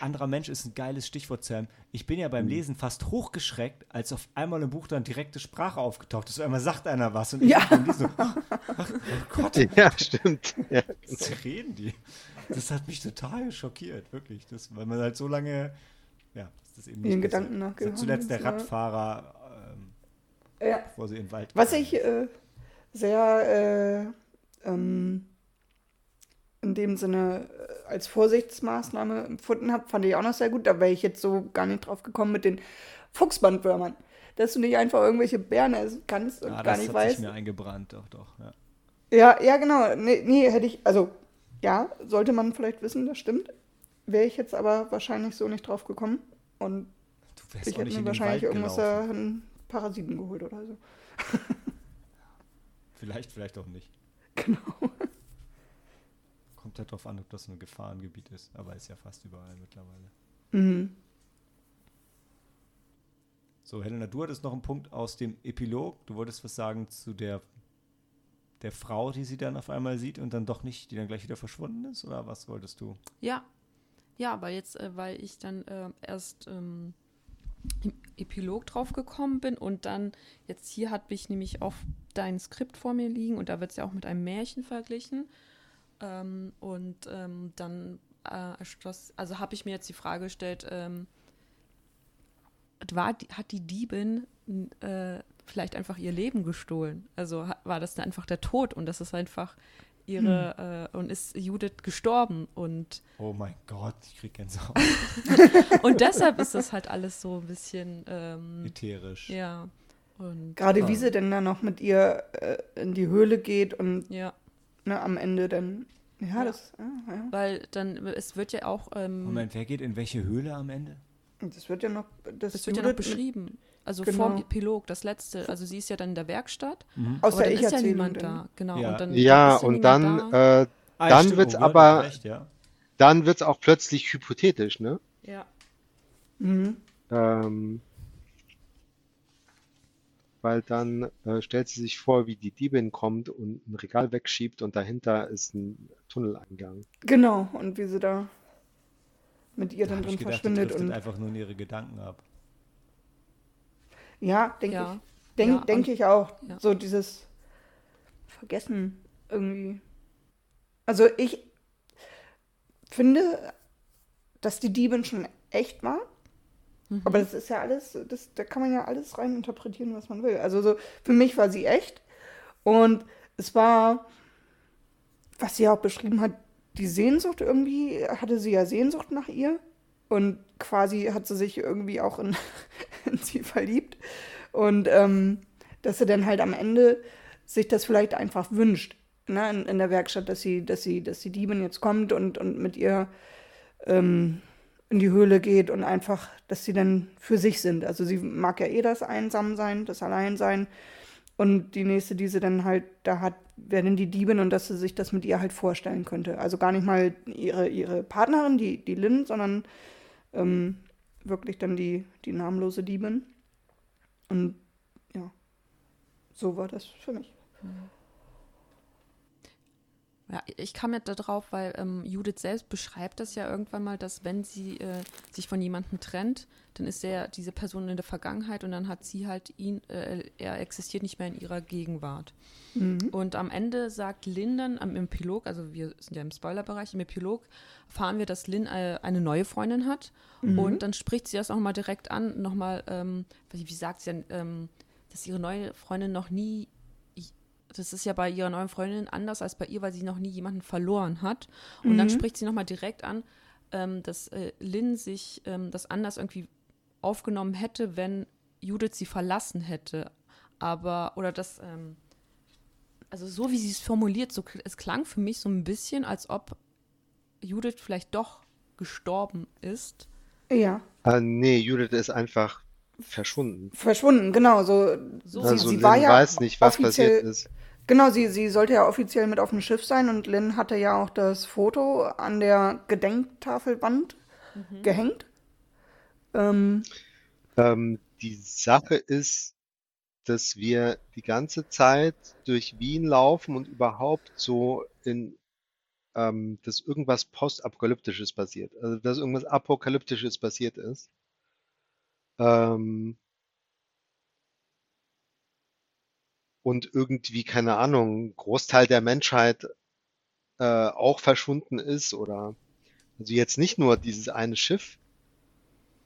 anderer Mensch ist ein geiles Stichwort, Sam. Ich bin ja beim Lesen fast hochgeschreckt, als auf einmal im Buch dann direkte Sprache aufgetaucht ist. Auf einmal sagt einer was und ich bin so, oh Gott. Ja, stimmt. Ja. Was reden die? Das hat mich total schockiert, wirklich. Das, weil man halt so lange, das eben nicht Gedanken nachgegangen ist. Zuletzt der Radfahrer... Bevor sie in den Wald was ich in dem Sinne als Vorsichtsmaßnahme empfunden habe, fand ich auch noch sehr gut. Da wäre ich jetzt so gar nicht drauf gekommen mit den Fuchsbandwürmern. Dass du nicht einfach irgendwelche Bären essen kannst und gar nicht weißt. Ja, das hat sich mir eingebrannt, doch. Ja, ja, genau. Nee, hätte ich, also ja, sollte man vielleicht wissen, das stimmt. Wäre ich jetzt aber wahrscheinlich so nicht drauf gekommen. Und du wärst ich hätte mir wahrscheinlich irgendwas an Parasiten geholt oder so. Vielleicht auch nicht. Genau. Kommt halt drauf an, ob das ein Gefahrengebiet ist. Aber ist ja fast überall mittlerweile. Mhm. So, Helena, du hattest noch einen Punkt aus dem Epilog. Du wolltest was sagen zu der Frau, die sie dann auf einmal sieht und dann doch nicht, die dann gleich wieder verschwunden ist? Oder was wolltest du? Ja, aber jetzt, weil ich dann erst im Epilog drauf gekommen bin und dann, jetzt hier hatte ich nämlich auch dein Skript vor mir liegen und da wird es ja auch mit einem Märchen verglichen. Dann habe ich mir jetzt die Frage gestellt, hat die Diebin vielleicht einfach ihr Leben gestohlen? Also war das einfach der Tod und das ist einfach ihre, und ist Judith gestorben und... Oh mein Gott, ich krieg Gänsehaut. Und deshalb ist das halt alles so ein bisschen... ätherisch. Ja. Und gerade wie sie denn dann noch mit ihr in die Höhle geht und am Ende dann... Ja, das... Ja. Weil dann, es wird ja auch... Moment, wer geht in welche Höhle am Ende? Das wird ja noch... Das wird ja noch beschrieben. Also vorm Epilog, das letzte. Also sie ist ja dann in der Werkstatt. Mhm. Außer aber dann ist ja niemand da. Genau. Ja, und dann, dann wird es aber... Recht, ja. Dann wird es auch plötzlich hypothetisch, ne? Ja. Mhm. Weil dann stellt sie sich vor, wie die Diebin kommt und ein Regal wegschiebt und dahinter ist ein Tunneleingang. Genau. Und wie sie da... mit ihr dann drin verschwindet und einfach nur in ihre Gedanken ab. Ja, denke ich auch. Ja. So dieses Vergessen irgendwie. Also ich finde, dass die Diebin schon echt war. Mhm. Aber das ist ja alles, da kann man ja alles rein interpretieren, was man will. Also so, für mich war sie echt. Und es war, was sie auch beschrieben hat, die Sehnsucht irgendwie, hatte sie ja Sehnsucht nach ihr und quasi hat sie sich irgendwie auch in sie verliebt und dass sie dann halt am Ende sich das vielleicht einfach wünscht, ne? In der Werkstatt, dass die Diebin jetzt kommt und mit ihr in die Höhle geht und einfach, dass sie dann für sich sind. Also sie mag ja eh das Einsamsein, das Alleinsein und die nächste, die sie dann halt da hat, wäre denn die Diebin und dass sie sich das mit ihr halt vorstellen könnte. Also gar nicht mal ihre Partnerin, die Lynn, sondern wirklich dann die namenlose Diebin. Und ja, so war das für mich. Ja, ich kam ja da drauf, weil Judith selbst beschreibt das ja irgendwann mal, dass wenn sie sich von jemandem trennt, dann ist diese Person in der Vergangenheit und dann hat sie halt er existiert nicht mehr in ihrer Gegenwart. Mhm. Und am Ende sagt Lynn dann im Epilog, also wir sind ja im Spoilerbereich, im Epilog erfahren wir, dass Lynn eine neue Freundin hat und dann spricht sie das auch mal direkt an, nochmal, wie sagt sie denn, dass ihre neue Freundin noch nie... Das ist ja bei ihrer neuen Freundin anders als bei ihr, weil sie noch nie jemanden verloren hat. Und dann spricht sie nochmal direkt an, dass Lynn sich das anders irgendwie aufgenommen hätte, wenn Judith sie verlassen hätte. Aber, oder das, also so wie sie es formuliert, so, es klang für mich so ein bisschen, als ob Judith vielleicht doch gestorben ist. Ja. Nee, Judith ist einfach verschwunden. Verschwunden, genau. So also sie war ja weiß nicht, was passiert ist. Genau, sie sollte ja offiziell mit auf dem Schiff sein und Lynn hatte ja auch das Foto an der Gedenktafelwand gehängt. Die Sache ist, dass wir die ganze Zeit durch Wien laufen und überhaupt so dass irgendwas Postapokalyptisches passiert. Also, dass irgendwas Apokalyptisches passiert ist. Und irgendwie, keine Ahnung, Großteil der Menschheit auch verschwunden ist oder also jetzt nicht nur dieses eine Schiff,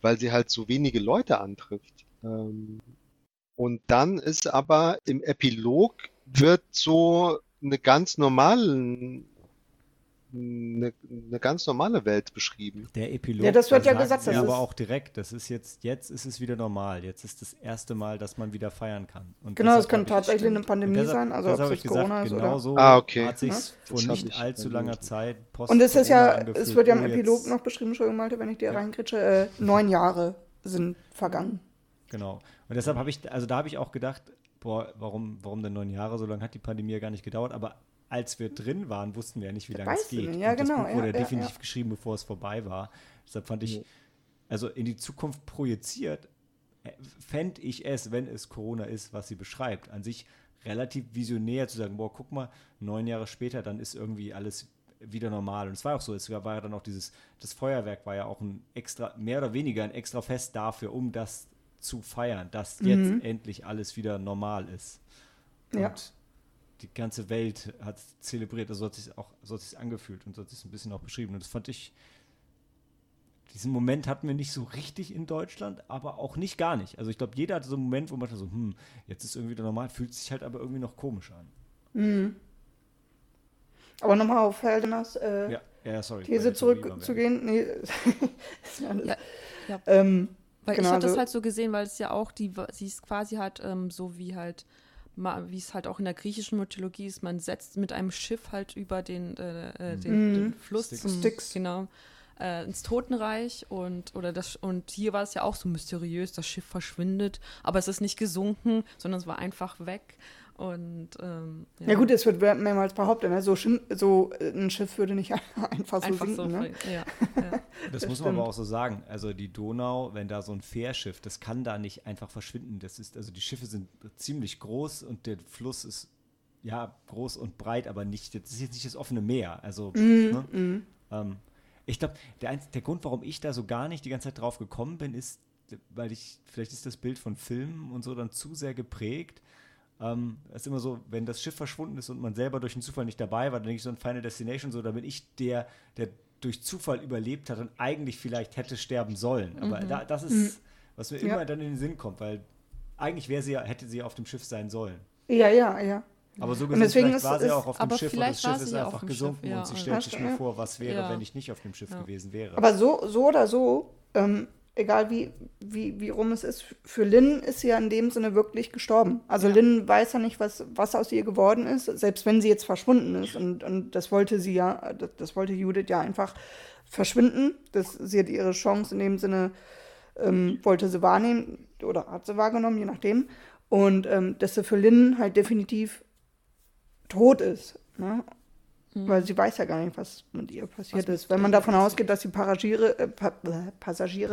weil sie halt so wenige Leute antrifft. Und dann ist aber im Epilog wird so eine ganz normale eine ganz normale Welt beschrieben. Der Epilog. Ja, das wird ja gesagt. Das aber auch direkt. Das ist jetzt ist es wieder normal. Jetzt ist das erste Mal, dass man wieder feiern kann. Und genau, es kann tatsächlich eine Pandemie sein. Also ob es Corona ist oder. Genau so hat sich vor nicht allzu langer Zeit und es ist ja, es wird ja im Epilog noch beschrieben, Entschuldigung, Malte, wenn ich dir reinkritsche, 9 Jahre sind vergangen. Genau. Und deshalb habe ich, also da habe ich auch gedacht, boah, warum denn 9 Jahre? So lange hat die Pandemie ja gar nicht gedauert, aber als wir drin waren, wussten wir ja nicht, wie lange es geht. Ja, genau. Das Buch wurde definitiv geschrieben, bevor es vorbei war. Deshalb fand ich, also in die Zukunft projiziert, fände ich es, wenn es Corona ist, was sie beschreibt, an sich relativ visionär zu sagen, boah, guck mal, 9 Jahre später, dann ist irgendwie alles wieder normal. Und es war auch so, es war ja dann auch dieses, das Feuerwerk war ja auch ein extra, mehr oder weniger ein extra Fest dafür, um das zu feiern, dass jetzt endlich alles wieder normal ist. Ja. Und die ganze Welt hat es zelebriert, also so hat es sich angefühlt und so hat es ein bisschen auch beschrieben. Und das fand ich, diesen Moment hatten wir nicht so richtig in Deutschland, aber auch nicht gar nicht. Also ich glaube, jeder hatte so einen Moment, wo man so, jetzt ist irgendwie wieder normal, fühlt sich halt aber irgendwie noch komisch an. Mhm. Aber nochmal auf Heldeners These zurückzugehen. Nee. Weil genau, ich hatte das halt so gesehen, weil es ja auch, sie ist quasi halt so wie halt, wie es halt auch in der griechischen Mythologie ist, man setzt mit einem Schiff halt über den Fluss Styx. Genau, ins Totenreich und hier war es ja auch so mysteriös, das Schiff verschwindet, aber es ist nicht gesunken, sondern es war einfach weg. Und, ja gut, es wird mehrmals behauptet, ne? So ein Schiff würde nicht einfach so sinken. Ne? Ja. Das muss man aber auch so sagen. Also die Donau, wenn da so ein Fährschiff, das kann da nicht einfach verschwinden. Das ist, also die Schiffe sind ziemlich groß und der Fluss ist groß und breit, aber nicht, das ist jetzt nicht das offene Meer. Also ich glaube, der Grund, warum ich da so gar nicht die ganze Zeit drauf gekommen bin, ist, weil vielleicht ist das Bild von Filmen und so dann zu sehr geprägt. Es ist immer so, wenn das Schiff verschwunden ist und man selber durch den Zufall nicht dabei war, dann denke ich so in Final Destination so, da bin ich der durch Zufall überlebt hat und eigentlich vielleicht hätte sterben sollen. Aber das ist, was mir immer dann in den Sinn kommt, weil eigentlich hätte sie auf dem Schiff sein sollen. Ja. Aber so gesehen, vielleicht war sie auch auf dem Schiff und das Schiff ist einfach gesunken und sie stellt sich nur vor, was wäre, wenn ich nicht auf dem Schiff gewesen wäre. Aber so oder so, egal wie rum es ist, für Lynn ist sie ja in dem Sinne wirklich gestorben. Also Lynn weiß ja nicht, was aus ihr geworden ist, selbst wenn sie jetzt verschwunden ist. Und das wollte sie das wollte Judith ja einfach verschwinden. Sie hat ihre Chance in dem Sinne, wollte sie wahrnehmen oder hat sie wahrgenommen, je nachdem. Und dass sie für Lynn halt definitiv tot ist, ne? Weil sie weiß ja gar nicht, was mit ihr passiert ist. Wenn man davon ausgeht, dass die Passagiere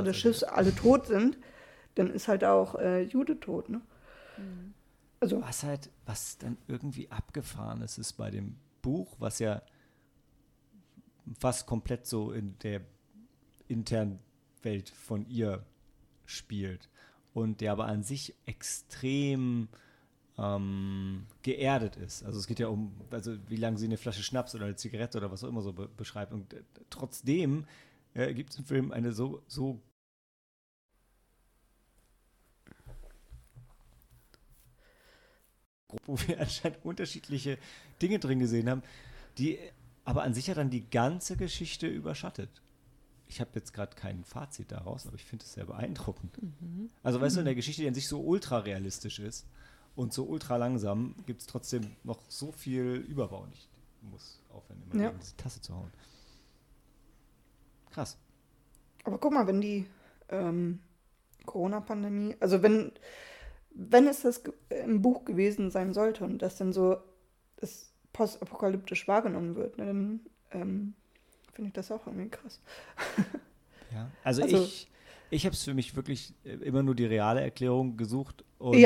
des Schiffs alle tot sind, dann ist halt auch Jude tot. Ne? Mhm. Also. Was dann irgendwie abgefahren ist bei dem Buch, was ja fast komplett so in der internen Welt von ihr spielt und der aber an sich extrem geerdet ist. Also es geht ja um, also wie lange sie eine Flasche Schnaps oder eine Zigarette oder was auch immer so beschreibt. Und trotzdem gibt es im Film eine so Gruppe, wo wir anscheinend unterschiedliche Dinge drin gesehen haben, die aber an sich ja dann die ganze Geschichte überschattet. Ich habe jetzt gerade kein Fazit daraus, aber ich finde es sehr beeindruckend. Mhm. Also weißt du, in der Geschichte, die an sich so ultra realistisch ist, und so ultra langsam gibt es trotzdem noch so viel Überbau nicht. Muss aufhören, immer in die Tasse zu hauen. Krass. Aber guck mal, wenn die Corona-Pandemie, also wenn es das im Buch gewesen sein sollte und das dann so das postapokalyptisch wahrgenommen wird, ne, dann finde ich das auch irgendwie krass. Ja, also ich habe es für mich wirklich immer nur die reale Erklärung gesucht und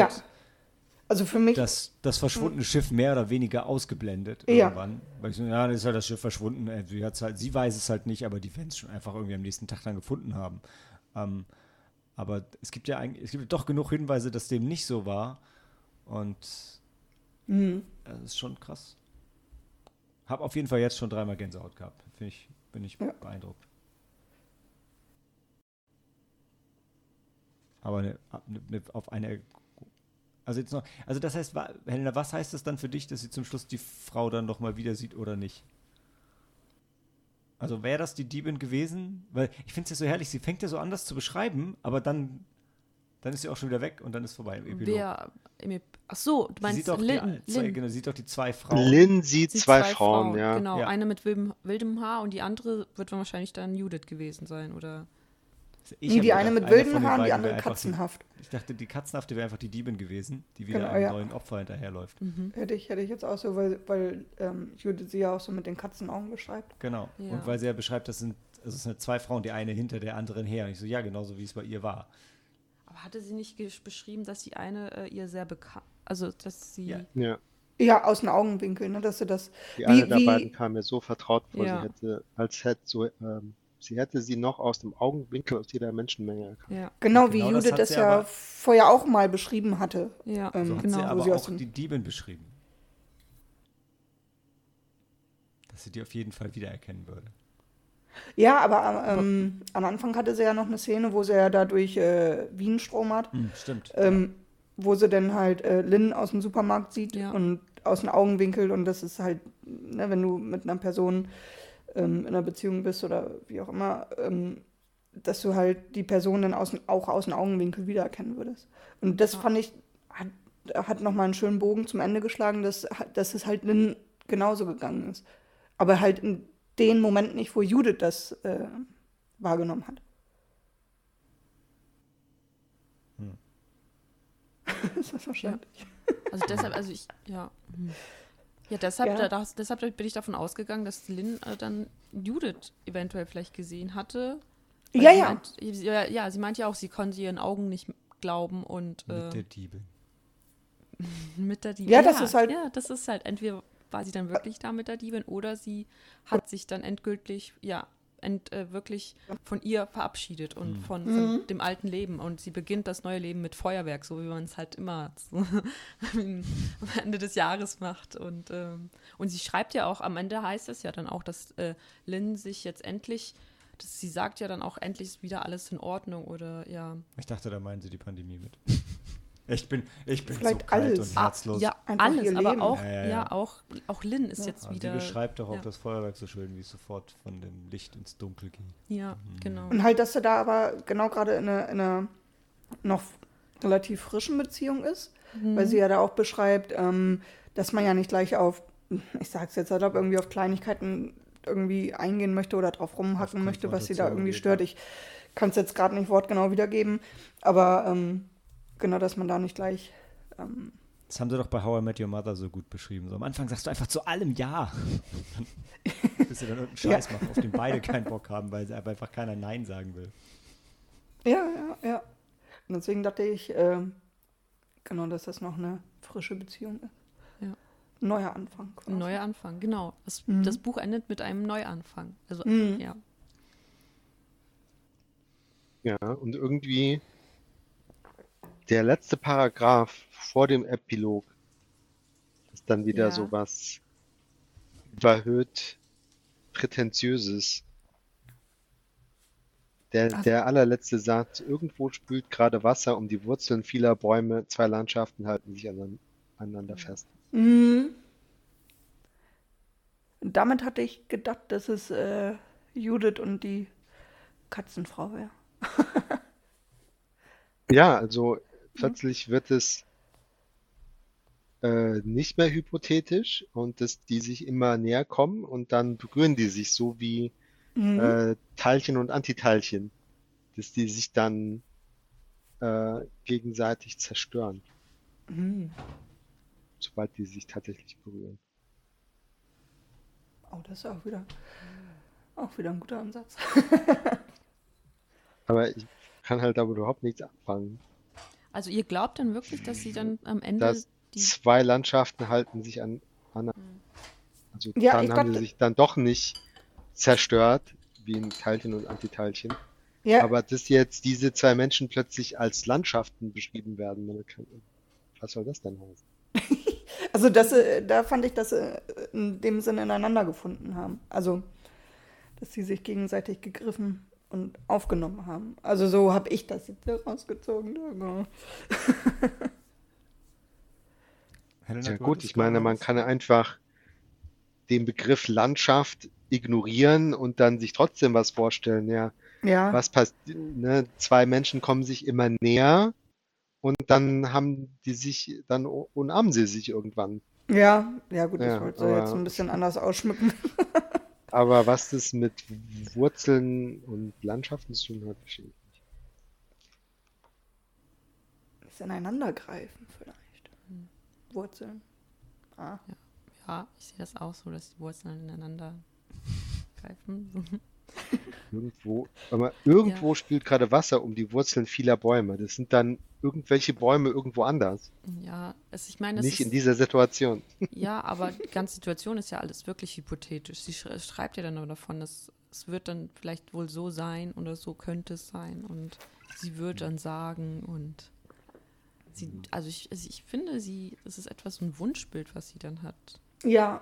also für mich das verschwundene Schiff mehr oder weniger ausgeblendet irgendwann. Weil ich so, das ist halt das Schiff verschwunden. Sie weiß es halt nicht, aber die werden es schon einfach irgendwie am nächsten Tag dann gefunden haben. Aber es gibt doch genug Hinweise, dass dem nicht so war. Und das ist schon krass. Hab auf jeden Fall jetzt schon 3-mal Gänsehaut gehabt. Bin ich beeindruckt. Aber Also das heißt, Helena, was heißt das dann für dich, dass sie zum Schluss die Frau dann noch mal wieder sieht oder nicht? Also wäre das die Diebin gewesen? Weil ich finde es ja so herrlich, sie fängt ja so anders zu beschreiben, aber dann ist sie auch schon wieder weg und dann ist vorbei im Epilog. Ach so, du meinst Lynn. Genau, sie sieht doch die zwei Frauen. Lynn sieht zwei Frauen, ja. Genau, ja. Eine mit wildem Haar und die andere wird wahrscheinlich dann Judith gewesen sein, oder? Die eine mit wilden Haaren, die andere katzenhaft. Ich dachte, die katzenhafte wäre einfach die Diebin gewesen, die wieder einem neuen Opfer hinterherläuft. Mhm. Hätte ich jetzt auch so, weil Judith sie ja auch so mit den Katzenaugen beschreibt. Genau, ja. Und weil sie ja beschreibt, das sind zwei Frauen, die eine hinter der anderen her. Und ich so, ja, genauso wie es bei ihr war. Aber hatte sie nicht beschrieben, dass die eine ihr sehr bekannt, also dass sie... Ja, aus dem Augenwinkel, ne, dass sie das... Die eine der beiden kam mir so vertraut vor, sie hätte, sie hätte sie noch aus dem Augenwinkel aus jeder Menschenmenge erkannt. Ja. Genau, wie Judith das ja vorher auch mal beschrieben hatte. Ja, so hat sie aber auch die Diebin beschrieben. Dass sie die auf jeden Fall wiedererkennen würde. Ja, aber am Anfang hatte sie ja noch eine Szene, wo sie ja da durch Wien stromert. Stimmt. Wo sie dann halt Lynn aus dem Supermarkt sieht und aus dem Augenwinkel. Und das ist halt, ne, wenn du mit einer Person in einer Beziehung bist oder wie auch immer, dass du halt die Person dann auch aus dem Augenwinkel wiedererkennen würdest. Und das fand ich, hat nochmal einen schönen Bogen zum Ende geschlagen, dass es halt Lynn genauso gegangen ist. Aber halt in den Moment nicht, wo Judith das wahrgenommen hat. Das war wahrscheinlich. Also deshalb, deshalb bin ich davon ausgegangen, dass Lynn dann Judith eventuell vielleicht gesehen hatte. Sie meint ja auch, sie konnte ihren Augen nicht glauben und mit der Diebin. Ja, das ist halt entweder war sie dann wirklich da mit der Diebin oder sie hat sich dann endgültig wirklich von ihr verabschiedet und von dem alten Leben und sie beginnt das neue Leben mit Feuerwerk, so wie man es halt immer am Ende des Jahres macht und sie schreibt ja auch, am Ende heißt es ja dann auch, dass Lynn sich jetzt endlich, dass sie sagt ja dann auch, endlich ist wieder alles in Ordnung oder ja. Ich dachte, da meinen sie die Pandemie mit. Ich bin vielleicht so kalt und herzlos. Ja, alles, aber auch, auch Lynn ist jetzt wieder... Sie beschreibt doch auch das Feuerwerk so schön, wie es sofort von dem Licht ins Dunkel ging. Ja, genau. Und halt, dass sie da aber genau gerade in einer noch relativ frischen Beziehung ist, weil sie ja da auch beschreibt, dass man ja nicht gleich auf, ich sag's jetzt, irgendwie auf Kleinigkeiten irgendwie eingehen möchte oder drauf rumhacken möchte, was sie da irgendwie stört. Ich kann es jetzt gerade nicht wortgenau wiedergeben, aber... Genau, dass man da nicht gleich... das haben sie doch bei How I Met Your Mother so gut beschrieben. So, am Anfang sagst du einfach zu allem Ja. Bis sie dann irgendeinen Scheiß machen, auf den beide keinen Bock haben, weil einfach keiner Nein sagen will. Ja. Und deswegen dachte ich, dass das noch eine frische Beziehung ist. Ja. Neuer Anfang. Ein neuer Anfang, genau. Das Buch endet mit einem Neuanfang. Also, ja. Ja, und irgendwie... Der letzte Paragraph vor dem Epilog ist dann wieder so was überhöht Prätentiöses. Der allerletzte Satz, irgendwo spült gerade Wasser um die Wurzeln vieler Bäume, zwei Landschaften halten sich aneinander fest. Mhm. Damit hatte ich gedacht, dass es Judith und die Katzenfrau wäre. Ja, also... Plötzlich wird es nicht mehr hypothetisch und dass die sich immer näher kommen und dann berühren die sich so wie Teilchen und Antiteilchen, dass die sich dann gegenseitig zerstören, sobald die sich tatsächlich berühren. Oh, das ist auch wieder ein guter Ansatz. Aber ich kann halt damit überhaupt nichts anfangen. Also ihr glaubt dann wirklich, dass sie dann am Ende... Dass zwei Landschaften halten sich an. Also dann haben sie sich dann doch nicht zerstört, wie in Teilchen und Antiteilchen. Ja. Aber dass jetzt diese zwei Menschen plötzlich als Landschaften beschrieben werden, was soll das denn heißen? Also da fand ich, dass sie in dem Sinne ineinander gefunden haben. Also, dass sie sich gegenseitig gegriffen und aufgenommen haben. Also so habe ich das jetzt rausgezogen. Ja gut, ich meine, man kann einfach den Begriff Landschaft ignorieren und dann sich trotzdem was vorstellen. Ja. Was passiert? Ne? Zwei Menschen kommen sich immer näher und dann umarmen sie sich irgendwann. Ja gut, ja, ich wollte jetzt ein bisschen anders ausschmücken. Aber was das mit Wurzeln und Landschaften zu tun hat, verstehe ich nicht. Das Ineinandergreifen vielleicht. Wurzeln. Ja, ich sehe das auch so, dass die Wurzeln ineinander greifen. Irgendwo spielt gerade Wasser um die Wurzeln vieler Bäume. Das sind dann irgendwelche Bäume irgendwo anders. Ja, also ich meine, nicht in dieser Situation. Ja, aber die ganze Situation ist ja alles wirklich hypothetisch. Sie schreibt ja dann nur davon, dass es wird dann vielleicht wohl so sein oder so könnte es sein und sie wird dann sagen und sie, also ich finde, es ist etwas ein Wunschbild, was sie dann hat. Ja.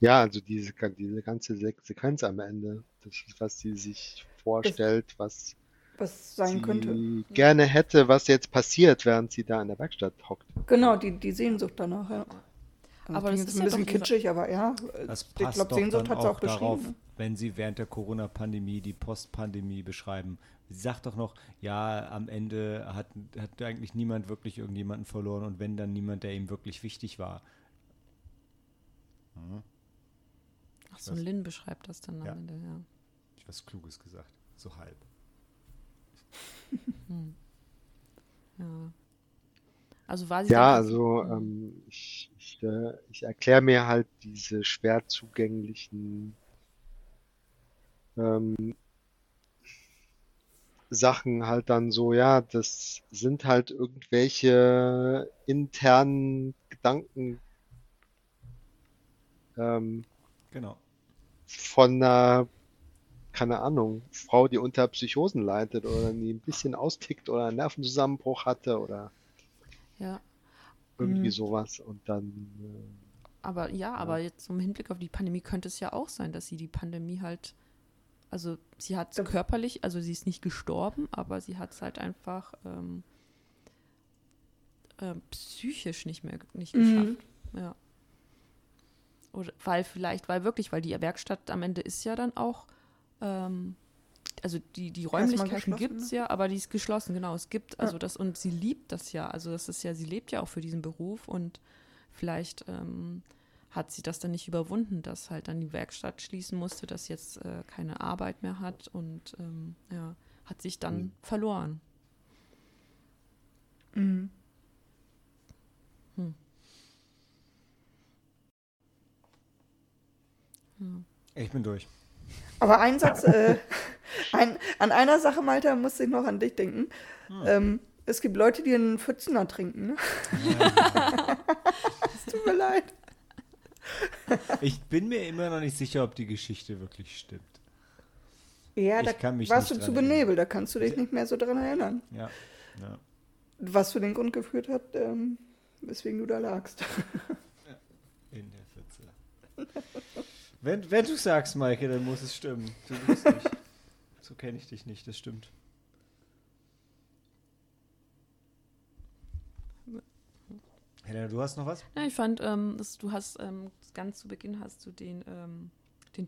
Ja, also diese ganze Sequenz am Ende, das ist, was sie sich vorstellt, was sein könnte, gerne hätte, was jetzt passiert, während sie da in der Werkstatt hockt. Genau, die Sehnsucht danach, ja. Aber das ist ein bisschen kitschig, aber ja, das passt, ich glaube, Sehnsucht hat sie auch beschrieben. Darauf, wenn sie während der Corona-Pandemie die Postpandemie beschreiben. Sie sagt doch noch, ja, am Ende hat eigentlich niemand wirklich irgendjemanden verloren und wenn, dann niemand, der ihm wirklich wichtig war. Mhm. Ach so, Lynn beschreibt das dann am Ende, ja. Ich habe was Kluges gesagt, so halb. Ja. Also war sie... Ja, also ich erkläre mir halt diese schwer zugänglichen Sachen halt dann so, ja, das sind halt irgendwelche internen Gedanken genau. Von einer, keine Ahnung, Frau, die unter Psychosen leidet oder die ein bisschen austickt oder einen Nervenzusammenbruch hatte oder irgendwie sowas und dann... Aber jetzt im Hinblick auf die Pandemie könnte es ja auch sein, dass sie die Pandemie halt, also sie hat es körperlich, also sie ist nicht gestorben, aber sie hat es halt einfach psychisch nicht geschafft. Ja. Oder weil die Werkstatt am Ende ist ja dann auch, also die Räumlichkeiten gibt es ja, aber die ist geschlossen, genau. Es gibt, also das, und sie liebt das ja, also das ist ja, sie lebt ja auch für diesen Beruf und vielleicht hat sie das dann nicht überwunden, dass halt dann die Werkstatt schließen musste, dass jetzt keine Arbeit mehr hat und hat sich dann verloren. Mhm. Hm. Ich bin durch. Aber ein Satz, an einer Sache, Malte, musste ich noch an dich denken. Es gibt Leute, die einen Pfützner trinken. Ne? Ja. Es tut mir leid. Ich bin mir immer noch nicht sicher, ob die Geschichte wirklich stimmt. Ja, da warst du zu benebelt, da kannst du dich nicht mehr so dran erinnern. Ja. Was zu den Grund geführt hat, weswegen du da lagst. Ja. In der Pfütze. Wenn du sagst, Maike, dann muss es stimmen. Du bist nicht. So kenne ich dich nicht, das stimmt. Helena, du hast noch was? Ja, ich fand, ganz zu Beginn hast du den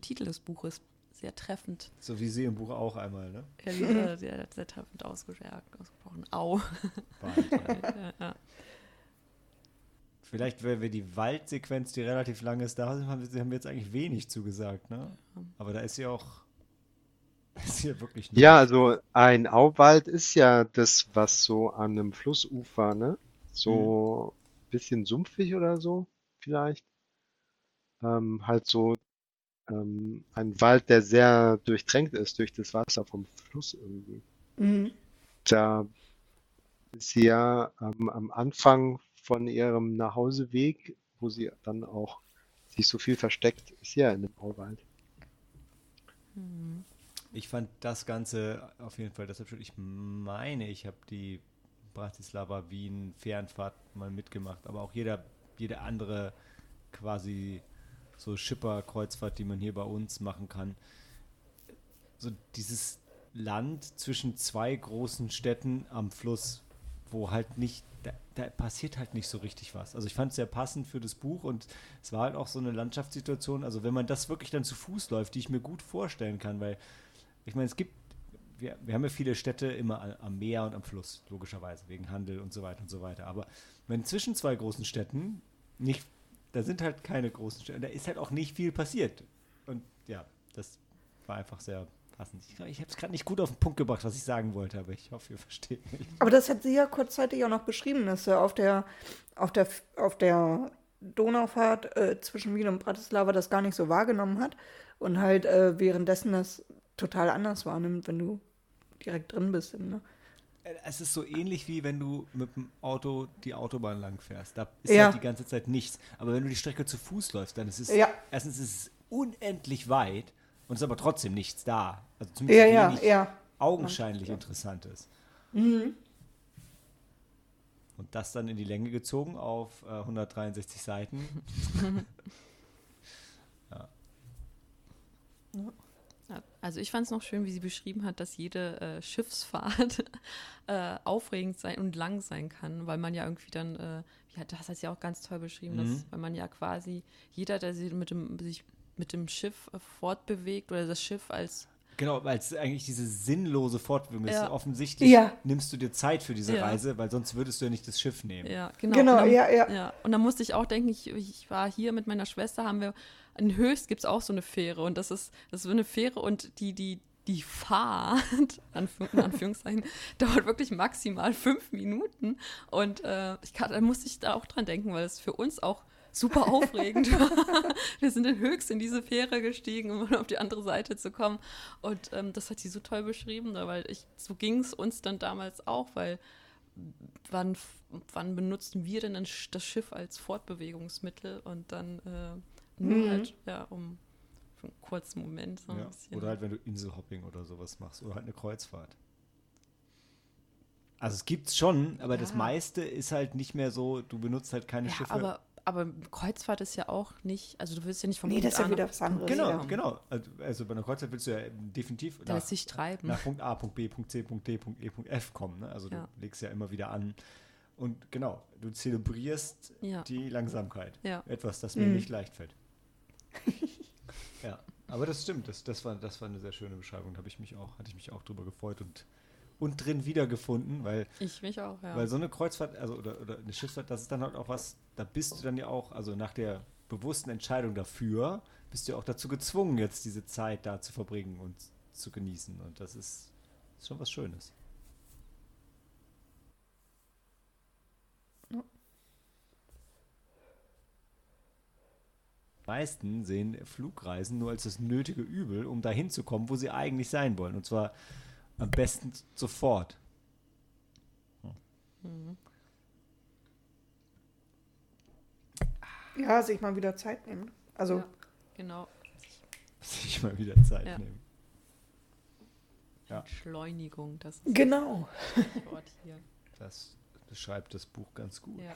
Titel des Buches sehr treffend. So wie sie im Buch auch einmal, ne? Ja, sehr, sehr treffend ausgesprochen. Au. Ja. Vielleicht, wenn wir die Waldsequenz, die relativ lang ist, da haben wir jetzt eigentlich wenig zugesagt, ne? Aber da ist sie auch. Ist sie wirklich nicht. Ja, also ein Auwald ist ja das, was so an einem Flussufer, ne? So ein bisschen sumpfig oder so, vielleicht. Halt so ein Wald, der sehr durchtränkt ist durch das Wasser vom Fluss irgendwie. Mhm. Da ist sie ja am Anfang von ihrem Nachhauseweg, wo sie dann auch sich so viel versteckt, ist ja in dem Auwald. Ich fand das Ganze auf jeden Fall, deshalb schon, ich meine, ich habe die Bratislava-Wien-Fernfahrt mal mitgemacht, aber auch jede andere quasi so Schipper-Kreuzfahrt, die man hier bei uns machen kann. So dieses Land zwischen zwei großen Städten am Fluss, wo halt nicht da passiert halt nicht so richtig was. Also ich fand es sehr passend für das Buch und es war halt auch so eine Landschaftssituation, also wenn man das wirklich dann zu Fuß läuft, die ich mir gut vorstellen kann, weil ich meine, es gibt, wir haben ja viele Städte immer am Meer und am Fluss, logischerweise, wegen Handel und so weiter und so weiter, aber wenn zwischen zwei großen Städten nicht, da sind halt keine großen Städte, da ist halt auch nicht viel passiert und ja, das war einfach sehr passend. Ich habe es gerade nicht gut auf den Punkt gebracht, was ich sagen wollte, aber ich hoffe, ihr versteht mich. Aber das hat sie ja kurzzeitig auch noch beschrieben, dass sie auf der Donaufahrt zwischen Wien und Bratislava das gar nicht so wahrgenommen hat und halt währenddessen das total anders wahrnimmt, wenn du direkt drin bist. Ne? Es ist so ähnlich, wie wenn du mit dem Auto die Autobahn lang fährst. Da ist ja halt die ganze Zeit nichts. Aber wenn du die Strecke zu Fuß läufst, dann ist es erstens ist es unendlich weit und es ist aber trotzdem nichts da. Also zumindest augenscheinlich interessant ist. Mhm. Und das dann in die Länge gezogen auf 163 Seiten. Ja. Also ich fand es noch schön, wie sie beschrieben hat, dass jede Schiffsfahrt aufregend sein und lang sein kann, weil man ja irgendwie dann, das hat sie auch ganz toll beschrieben, dass, weil man ja quasi jeder, der sich mit dem Schiff fortbewegt oder das Schiff als... Genau, weil es eigentlich diese sinnlose Fortbewegung ist. Offensichtlich nimmst du dir Zeit für diese Reise, weil sonst würdest du ja nicht das Schiff nehmen. Ja, genau. Und dann musste ich auch denken, ich war hier mit meiner Schwester, haben wir in Höchst gibt es auch so eine Fähre und das ist eine Fähre und die Fahrt, in Anführungszeichen, dauert wirklich maximal 5 Minuten und da musste ich da auch dran denken, weil es für uns auch super aufregend war. Wir sind in Höchst in diese Fähre gestiegen, um auf die andere Seite zu kommen und das hat sie so toll beschrieben, weil so ging es uns dann damals auch, weil wann benutzten wir denn das Schiff als Fortbewegungsmittel und dann nur halt, um für einen kurzen Moment so ein bisschen. Oder halt, wenn du Inselhopping oder sowas machst. Oder halt eine Kreuzfahrt. Also es gibt's schon, aber das meiste ist halt nicht mehr so, du benutzt halt keine Schiffe. Aber Kreuzfahrt ist ja auch nicht, also du willst ja nicht vom Punkt A. Nee, das ist ja wieder was anderes. Genau. Also bei einer Kreuzfahrt willst du ja definitiv nach Punkt A, Punkt B, Punkt C, Punkt D, Punkt E, Punkt F kommen. Ne? Also du legst ja immer wieder an. Und genau, du zelebrierst die Langsamkeit. Ja. Etwas, das mir nicht leicht fällt. Ja, aber das stimmt. Das war eine sehr schöne Beschreibung. Da hatte ich mich auch drüber gefreut und drin wiedergefunden, weil ich mich auch, weil so eine Kreuzfahrt, also oder eine Schiffsfahrt, das ist dann halt auch was, da bist du dann ja auch, also nach der bewussten Entscheidung dafür, bist du ja auch dazu gezwungen, jetzt diese Zeit da zu verbringen und zu genießen. Und das ist schon was Schönes. Die meisten sehen Flugreisen nur als das nötige Übel, um dahin zu kommen, wo sie eigentlich sein wollen. Und zwar am besten sofort. Ja, sich mal wieder Zeit nehmen. Also genau. Sich mal wieder Zeit nehmen. Ja. Entschleunigung, das ist das Wort hier. Das beschreibt das Buch ganz gut. Ja.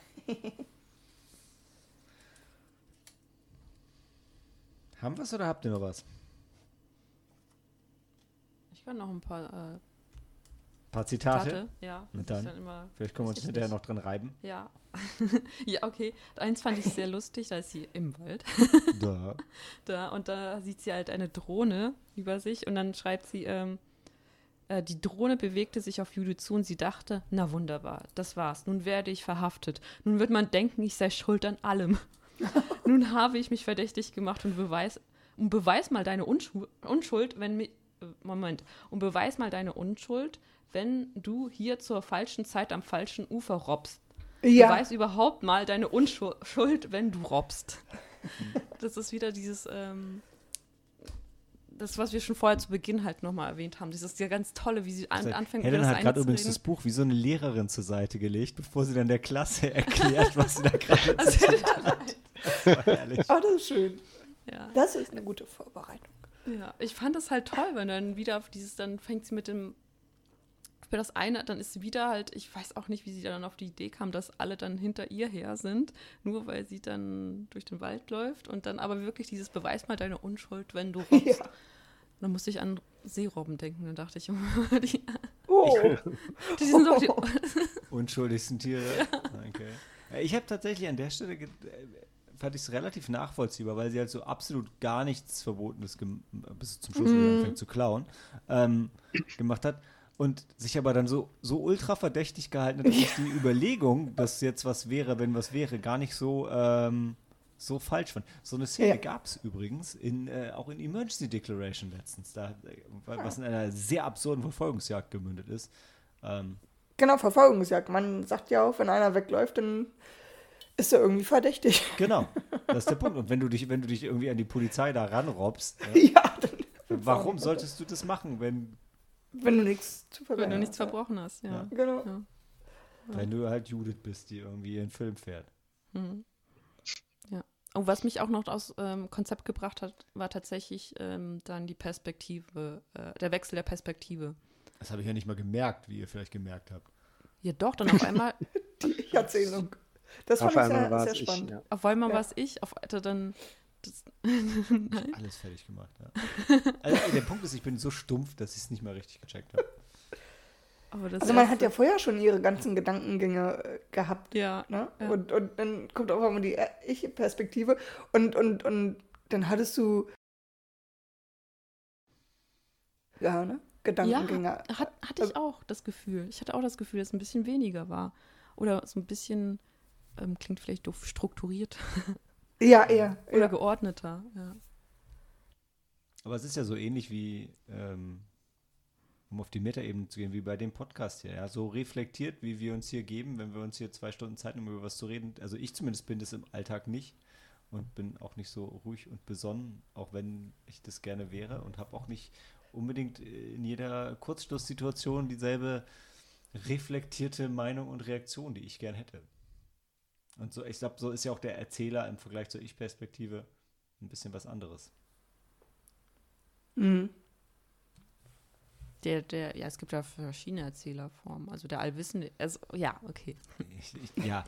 Haben wir es oder habt ihr noch was? Ich kann noch ein paar Zitate. Ja. Und dann immer, vielleicht können wir uns hinterher noch dran reiben. Ja. Ja, okay. Eins fand ich sehr lustig, da ist sie im Wald. Und da sieht sie halt eine Drohne über sich und dann schreibt sie, die Drohne bewegte sich auf Judith zu und sie dachte, na wunderbar, das war's. Nun werde ich verhaftet. Nun wird man denken, ich sei schuld an allem. Nun habe ich mich verdächtig gemacht und beweis mal deine Unschuld, wenn du hier zur falschen Zeit am falschen Ufer robbst. Ja. Beweis überhaupt mal deine Unschuld, wenn du robbst. Das ist wieder dieses, das, was wir schon vorher zu Beginn halt nochmal erwähnt haben. Das ist ja ganz tolle, wie sie anfängt. Helen hat gerade übrigens das Buch wie so eine Lehrerin zur Seite gelegt, bevor sie dann der Klasse erklärt, was sie da gerade hat. Das war herrlich. Oh, das ist schön. Ja. Das ist eine gute Vorbereitung. Ja, ich fand das halt toll, wenn dann wieder auf dieses, dann fängt sie mit dem, für das eine, dann ist sie wieder halt, ich weiß auch nicht, wie sie dann auf die Idee kam, dass alle dann hinter ihr her sind, nur weil sie dann durch den Wald läuft und dann aber wirklich dieses Beweis mal deine Unschuld, wenn du robbst. Ja. Dann musste ich an Seerobben denken, dann dachte ich, die sind doch die unschuldigsten Tiere. Ja. Okay. Ich habe tatsächlich an der Stelle, fand ich es relativ nachvollziehbar, weil sie halt so absolut gar nichts Verbotenes, bis zum Schluss anfängt zu klauen, gemacht hat. Und sich aber dann so ultra verdächtig gehalten hat, dass die Überlegung, dass jetzt was wäre, wenn was wäre, gar nicht so, so falsch fand. So eine Szene gab es übrigens auch in Emergency Declaration letztens, da, was in einer sehr absurden Verfolgungsjagd gemündet ist. Genau, Verfolgungsjagd. Man sagt ja auch, wenn einer wegläuft, dann ist er irgendwie verdächtig. Genau, das ist der Punkt. Und wenn du dich irgendwie an die Polizei da ranrobbst, dann warum solltest du das machen, wenn du nichts zu verbrechen hast. Wenn du nichts verbrochen hast, ja. Genau. Ja. Wenn du halt Judith bist, die irgendwie ihren Film fährt. Mhm. Ja. Und was mich auch noch aus Konzept gebracht hat, war tatsächlich dann die Perspektive, der Wechsel der Perspektive. Das habe ich ja nicht mal gemerkt, wie ihr vielleicht gemerkt habt. Ja doch, dann auf einmal die Erzählung. Das fand ich sehr spannend. Ich, auf einmal war es ich, dann... Ich alles fertig gemacht, ja. Also, der Punkt ist, ich bin so stumpf, dass ich es nicht mal richtig gecheckt habe. Also man hat ja vorher schon ihre ganzen Gedankengänge gehabt. Ja, ne? Ja. Und dann kommt auch immer die Ich-Perspektive und dann hattest du Gedankengänge. Ja, hatte ich auch das Gefühl. Ich hatte auch das Gefühl, dass es ein bisschen weniger war. Oder so ein bisschen, klingt vielleicht doof, strukturiert. Ja, eher. Oder geordneter, ja. Aber es ist ja so ähnlich wie, um auf die Metaebene zu gehen, wie bei dem Podcast hier. Ja? So reflektiert, wie wir uns hier geben, wenn wir uns hier 2 Stunden Zeit nehmen, über was zu reden. Also ich zumindest bin das im Alltag nicht und bin auch nicht so ruhig und besonnen, auch wenn ich das gerne wäre und habe auch nicht unbedingt in jeder Kurzschlusssituation dieselbe reflektierte Meinung und Reaktion, die ich gern hätte. Und so, ich glaube, so ist ja auch der Erzähler im Vergleich zur Ich-Perspektive ein bisschen was anderes. Mhm. Es gibt ja verschiedene Erzählerformen. Also der Allwissende, okay. Ja.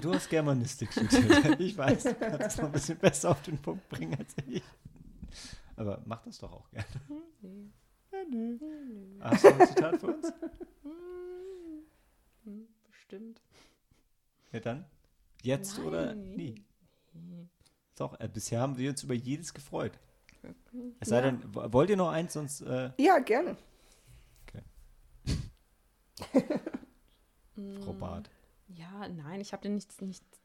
Du hast Germanistik studiert. Ich weiß, du kannst es noch ein bisschen besser auf den Punkt bringen als ich. Aber mach das doch auch gerne. Nee. Hast du ein Zitat für uns? Bestimmt. Ja, dann? Jetzt Nein. oder nie? Doch, bisher haben wir uns über jedes gefreut. Es sei denn, wollt ihr noch eins, sonst... Ja, gerne. Okay. Frau Barth. Ja, nein, ich habe dir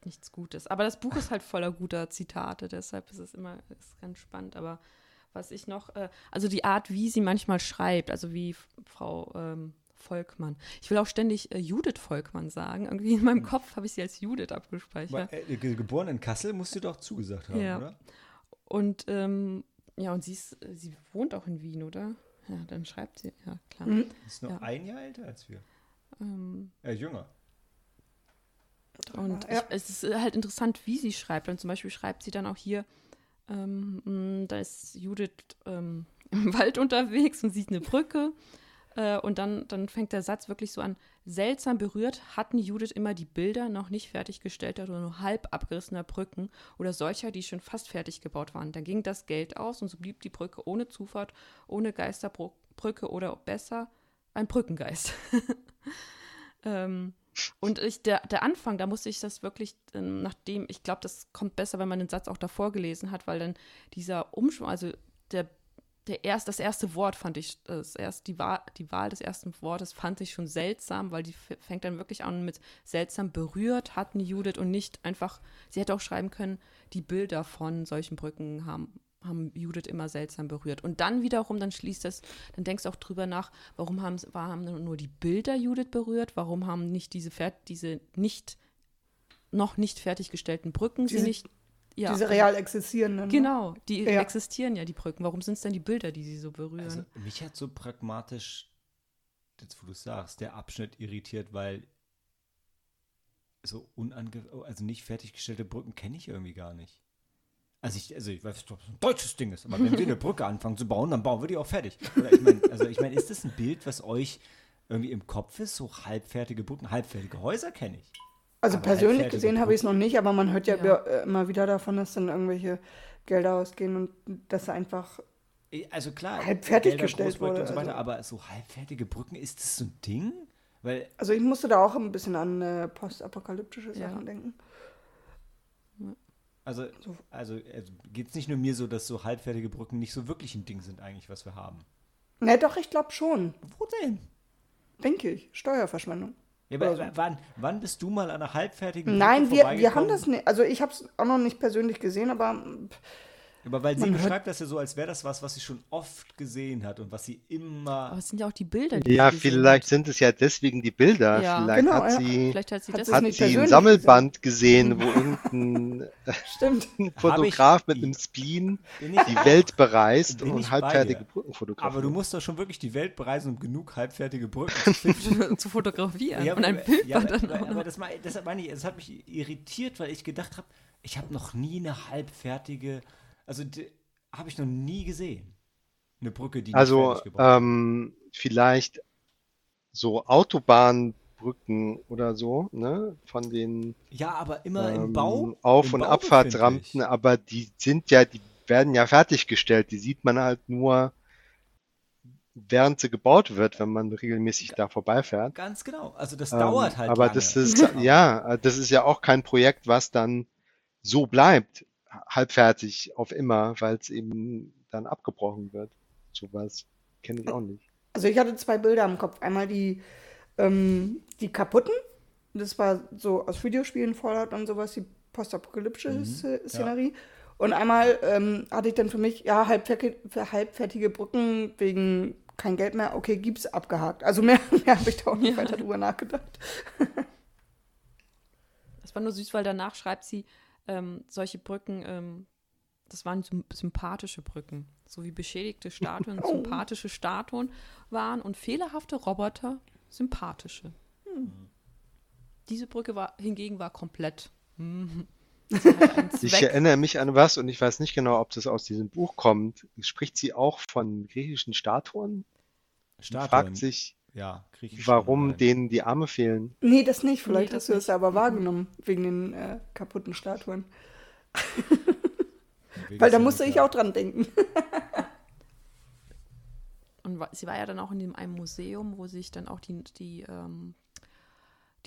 nichts Gutes. Aber das Buch ist halt voller guter Zitate, deshalb ist es immer ganz spannend. Aber was ich noch... also die Art, wie sie manchmal schreibt, also wie Frau... Volkmann. Ich will auch ständig Judith Volkmann sagen. Irgendwie in meinem Kopf habe ich sie als Judith abgespeichert. Aber, geboren in Kassel musst du doch zugesagt haben, oder? Und und sie wohnt auch in Wien, oder? Ja, dann schreibt sie, ja klar. Ist noch ein Jahr älter als wir. Jünger. Und es ist halt interessant, wie sie schreibt. Und zum Beispiel schreibt sie dann auch hier, da ist Judith im Wald unterwegs und sieht eine Brücke. Und dann fängt der Satz wirklich so an, seltsam berührt hatten Judith immer die Bilder noch nicht fertiggestellter oder nur halb abgerissener Brücken oder solcher, die schon fast fertig gebaut waren. Dann ging das Geld aus und so blieb die Brücke ohne Zufahrt, ohne Geisterbrücke oder besser ein Brückengeist. Und der Anfang, da musste ich das wirklich, nachdem, ich glaube, das kommt besser, wenn man den Satz auch davor gelesen hat, weil dann dieser Umschwung, also das erste Wort fand ich, die Wahl des ersten Wortes fand ich schon seltsam, weil die fängt dann wirklich an mit seltsam berührt hatten Judith und nicht einfach, sie hätte auch schreiben können, die Bilder von solchen Brücken haben Judith immer seltsam berührt. Und dann wiederum, dann schließt das, dann denkst du auch drüber nach, warum haben nur die Bilder Judith berührt, warum haben nicht noch nicht fertiggestellten Brücken sie nicht... Ja, diese real existierenden. Genau, die existieren ja, die Brücken. Warum sind es denn die Bilder, die sie so berühren? Also, mich hat so pragmatisch, jetzt wo du es sagst, der Abschnitt irritiert, weil so nicht fertiggestellte Brücken kenne ich irgendwie gar nicht. Also ich weiß nicht, ob es ein deutsches Ding ist, aber wenn wir eine Brücke anfangen zu bauen, dann bauen wir die auch fertig. Oder ich meine, ist das ein Bild, was euch irgendwie im Kopf ist? So halbfertige Brücken, halbfertige Häuser kenne ich. Also persönlich gesehen habe ich es noch nicht, aber man hört ja immer wieder davon, dass dann irgendwelche Gelder ausgehen und dass einfach halb fertiggestellt wurde. Und so weiter, aber so halbfertige Brücken, ist das so ein Ding? Weil also ich musste da auch ein bisschen an postapokalyptische Sachen denken. Also geht es nicht nur mir so, dass so halbfertige Brücken nicht so wirklich ein Ding sind eigentlich, was wir haben? Ne, doch, ich glaube schon. Wo denn? Denke ich. Steuerverschwendung. Ja, aber wann bist du mal an einer halbfertigen Brücke vorbeigekommen? Nein, wir haben das nicht. Also ich habe es auch noch nicht persönlich gesehen, aber weil sie beschreibt das ja so, als wäre das was sie schon oft gesehen hat und was sie immer... Aber es sind ja auch die Bilder, die ja, vielleicht sind es ja deswegen die Bilder. Ja. Vielleicht hat sie ein Sammelband gesehen, wo irgendein Fotograf mit einem Spleen die Welt bereist und halbfertige Brücken fotografiert. Aber du musst doch schon wirklich die Welt bereisen, um genug halbfertige Brücken zu fotografieren. Ja, und ein Bild aber das meine ich, das hat mich irritiert, weil ich gedacht habe, ich habe noch nie eine halbfertige... Also habe ich noch nie gesehen. Eine Brücke, die nicht fertig gebaut wird. Vielleicht so Autobahnbrücken oder so, ne? Von den aber immer im Bau. Auf- und Abfahrtsrampen, aber die werden ja fertiggestellt. Die sieht man halt nur, während sie gebaut wird, wenn man regelmäßig da vorbeifährt. Ganz genau. Also das dauert halt. Aber lange. Das ist ja auch kein Projekt, was dann so bleibt. Halbfertig auf immer, weil es eben dann abgebrochen wird. Sowas kenne ich auch nicht. Also ich hatte 2 Bilder im Kopf. Einmal die kaputten. Das war so aus Videospielen, Fallout und sowas, die postapokalyptische Szenerie. Ja. Und einmal hatte ich dann für mich, halbfertige Brücken wegen kein Geld mehr, okay, gibt's, abgehakt. Also mehr habe ich da auch nicht weiter drüber nachgedacht. Das war nur süß, weil danach schreibt sie, solche Brücken, das waren sympathische Brücken, so wie beschädigte Statuen, sympathische Statuen waren und fehlerhafte Roboter sympathische. Diese Brücke hingegen war komplett. Ich erinnere mich an was und ich weiß nicht genau, ob das aus diesem Buch kommt. Spricht sie auch von griechischen Statuen? Fragt sich, warum denen die Arme fehlen. Nee, das nicht. Vielleicht hast du es aber wahrgenommen, wegen den kaputten Statuen. Weil da musste ich auch dran denken. Und sie war ja dann auch in einem Museum, wo sich dann auch die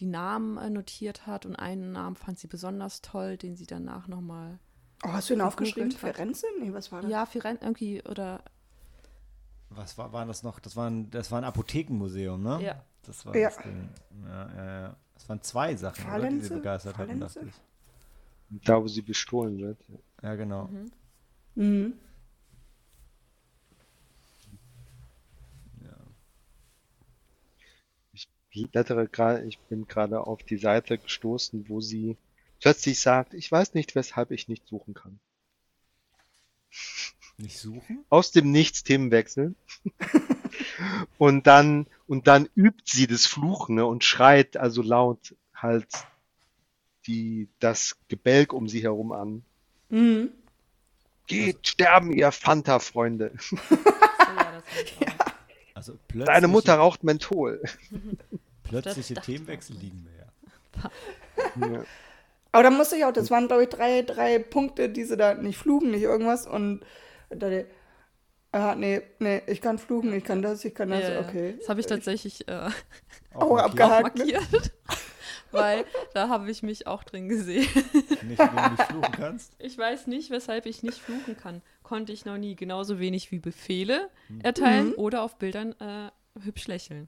Namen notiert hat. Und einen Namen fand sie besonders toll, den sie danach nochmal... Oh, hast du ihn aufgeschrieben? Firenze? Nee, was war das? Ja, Firenze irgendwie oder... Was waren das noch? Das war ein Apothekenmuseum, ne? Ja. Das war das Ding. Ja. Das waren 2 Sachen, Falenze, oder, die sie begeistert hatten, dachte ich. Da, wo sie bestohlen wird. Ja, genau. Mhm. Ja. Ich bin gerade auf die Seite gestoßen, wo sie plötzlich sagt, ich weiß nicht, weshalb ich nicht suchen kann. Nicht suchen? Aus dem Nichts Themenwechsel. und dann übt sie das Fluchen, ne, und schreit also laut halt das Gebälk um sie herum an. Mhm. Geht sterben, ihr Fanta-Freunde. Also deine Mutter raucht Menthol. Plötzliche Themenwechsel liegen mir ja. Aber da musste ich auch, das waren glaube ich 3 Punkte, die sie da nicht flugen, nicht irgendwas und nee, ich kann fluchen, ich kann das, okay. Das habe ich tatsächlich auch abgehakt. Markiert, weil da habe ich mich auch drin gesehen. Nicht, wenn du nicht fluchen kannst? Ich weiß nicht, weshalb ich nicht fluchen kann. Konnte ich noch nie, genauso wenig wie Befehle erteilen oder auf Bildern hübsch lächeln.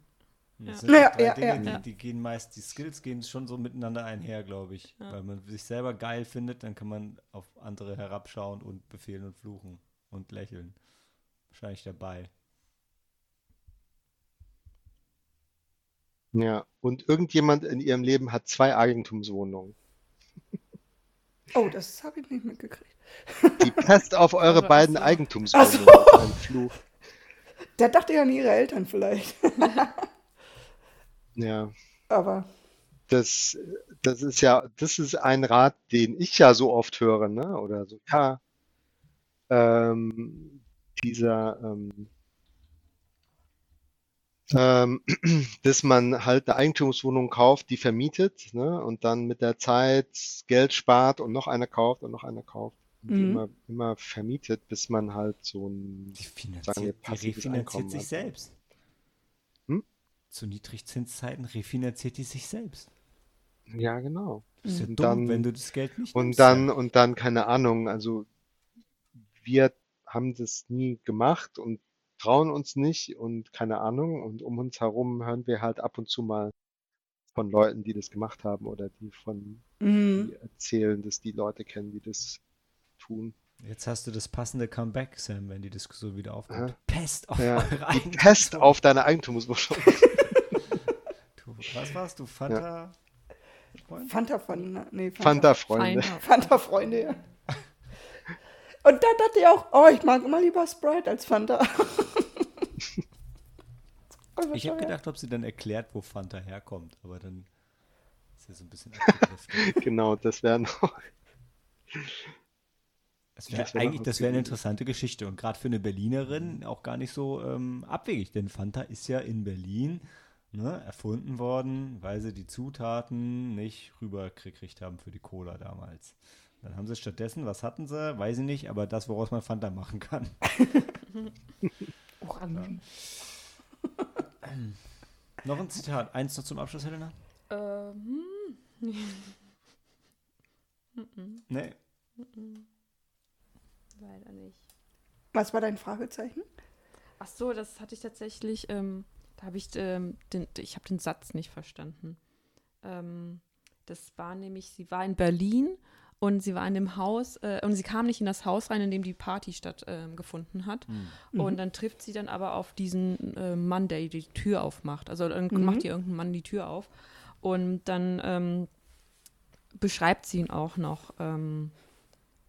Das sind Dinge, die gehen meist, die Skills gehen schon so miteinander einher, glaube ich. Ja. Weil man sich selber geil findet, dann kann man auf andere herabschauen und befehlen und fluchen und lächeln. Wahrscheinlich dabei. Ja, und irgendjemand in ihrem Leben hat 2 Eigentumswohnungen. Oh, das habe ich nicht mitgekriegt. Die Pest auf eure beiden Eigentumswohnungen. So. Ein Fluch. Da dachte ich an ihre Eltern vielleicht. Ja, aber das ist ein Rat, den ich ja so oft höre, ne? Oder so, dass man halt eine Eigentumswohnung kauft, die vermietet, ne? Und dann mit der Zeit Geld spart und noch eine kauft und noch eine kauft. Immer vermietet, bis man halt so ein passives Einkommen hat. Die refinanziert sich selbst. zu Niedrigzinszeiten refinanziert die sich selbst. Ja, genau. Das ist ja dumm, dann, wenn du das Geld nicht nimmst. Und dann, keine Ahnung, also wir haben das nie gemacht und trauen uns nicht und keine Ahnung. Und um uns herum hören wir halt ab und zu mal von Leuten, die das gemacht haben oder die erzählen, dass die Leute kennen, die das tun. Jetzt hast du das passende Comeback, Sam, wenn die Diskussion wieder aufkommt. Ja. Pest auf eure Eigentum. Die Pest auf deine Eigentumswohnung. Was warst du? Fanta? Ja. Fanta-Freunde. Fanta-Freunde, ja. Und dann dachte ich auch, ich mag immer lieber Sprite als Fanta. Ich habe gedacht, ob sie dann erklärt, wo Fanta herkommt, aber dann ist ja so ein bisschen abgegriffen. Genau, das wäre noch... Das wäre eine interessante Geschichte und gerade für eine Berlinerin auch gar nicht so abwegig, denn Fanta ist ja in Berlin erfunden worden, weil sie die Zutaten nicht rübergekriegt haben für die Cola damals. Dann haben sie stattdessen, was hatten sie? Weiß ich nicht, aber das, woraus man Fanta machen kann. Noch ein Zitat, eins noch zum Abschluss, Helena? Nee. Leider nicht. Was war dein Fragezeichen? Ach so, das hatte ich tatsächlich, ich habe den Satz nicht verstanden. Das war nämlich, sie war in Berlin und sie war in dem Haus, und sie kam nicht in das Haus rein, in dem die Party stattgefunden hat. Mhm. Und dann trifft sie dann aber auf diesen Mann, der die Tür aufmacht. Also macht ihr irgendein Mann die Tür auf. Und dann beschreibt sie ihn auch noch,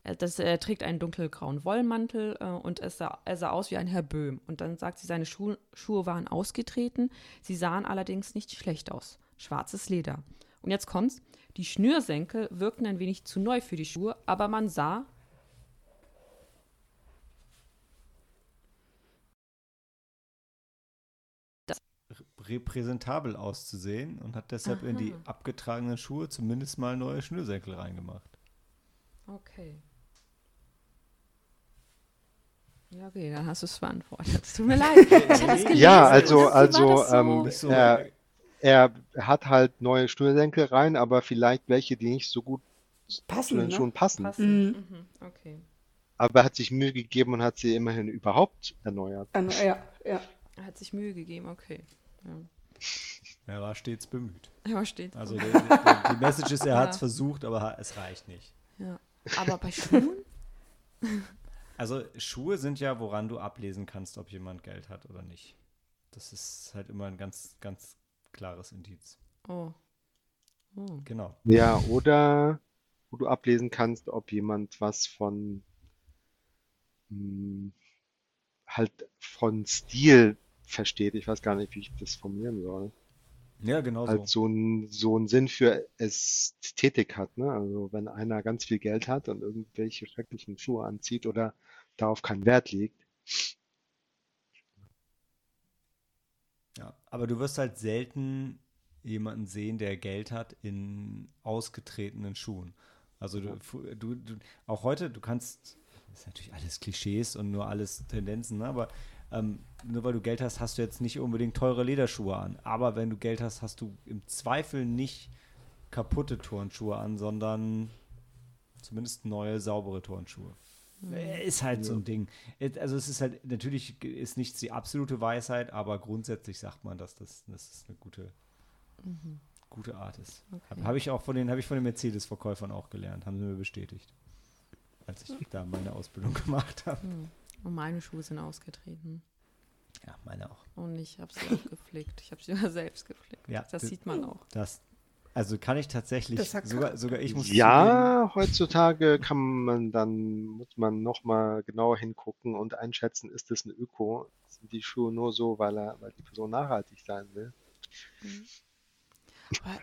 er trägt einen dunkelgrauen Wollmantel und er sah aus wie ein Herr Böhm. Und dann sagt sie, seine Schuhe waren ausgetreten, sie sahen allerdings nicht schlecht aus. Schwarzes Leder. Und jetzt kommt's, die Schnürsenkel wirkten ein wenig zu neu für die Schuhe, aber man sah... repräsentabel auszusehen und hat deshalb in die abgetragenen Schuhe zumindest mal neue Schnürsenkel reingemacht. Okay. Ja, okay, dann hast du es beantwortet. Tut mir leid. Ja, also er hat halt neue Schnürsenkel rein, aber vielleicht welche, die nicht so gut passen, zu den Schuhen passen. Okay. Aber er hat sich Mühe gegeben und hat sie immerhin überhaupt erneuert. Ja. Er hat sich Mühe gegeben, okay. Ja. Er war stets bemüht. Also die Message ist, er hat es versucht, aber es reicht nicht. Ja. Aber bei Schuhen? Also Schuhe sind ja, woran du ablesen kannst, ob jemand Geld hat oder nicht. Das ist halt immer ein ganz, ganz klares Indiz. Oh. Genau. Ja, oder wo du ablesen kannst, ob jemand was von Stil versteht. Ich weiß gar nicht, wie ich das formulieren soll. Ja, genau halt so. So einen Sinn für Ästhetik hat, ne? Also wenn einer ganz viel Geld hat und irgendwelche schrecklichen Schuhe anzieht oder darauf keinen Wert legt. Ja, aber du wirst halt selten jemanden sehen, der Geld hat in ausgetretenen Schuhen. Also du auch heute, du kannst, das ist natürlich alles Klischees und nur alles Tendenzen, ne? Aber nur weil du Geld hast, hast du jetzt nicht unbedingt teure Lederschuhe an. Aber wenn du Geld hast, hast du im Zweifel nicht kaputte Turnschuhe an, sondern zumindest neue, saubere Turnschuhe. Ist halt so ein Ding. Also es ist halt, natürlich ist nichts die absolute Weisheit, aber grundsätzlich sagt man, dass das eine gute Art ist. Okay. Habe ich von den Mercedes-Verkäufern auch gelernt, haben sie mir bestätigt, als ich da meine Ausbildung gemacht habe. Mhm. Und meine Schuhe sind ausgetreten. Ja, meine auch. Und ich habe sie auch gepflegt. Ich habe sie sogar selbst gepflegt. Ja, das sieht man auch. Also kann ich tatsächlich, sogar ich muss... Ja, heutzutage muss man nochmal genauer hingucken und einschätzen, ist das ein Öko? Sind die Schuhe nur so, weil die Person nachhaltig sein will? Mhm.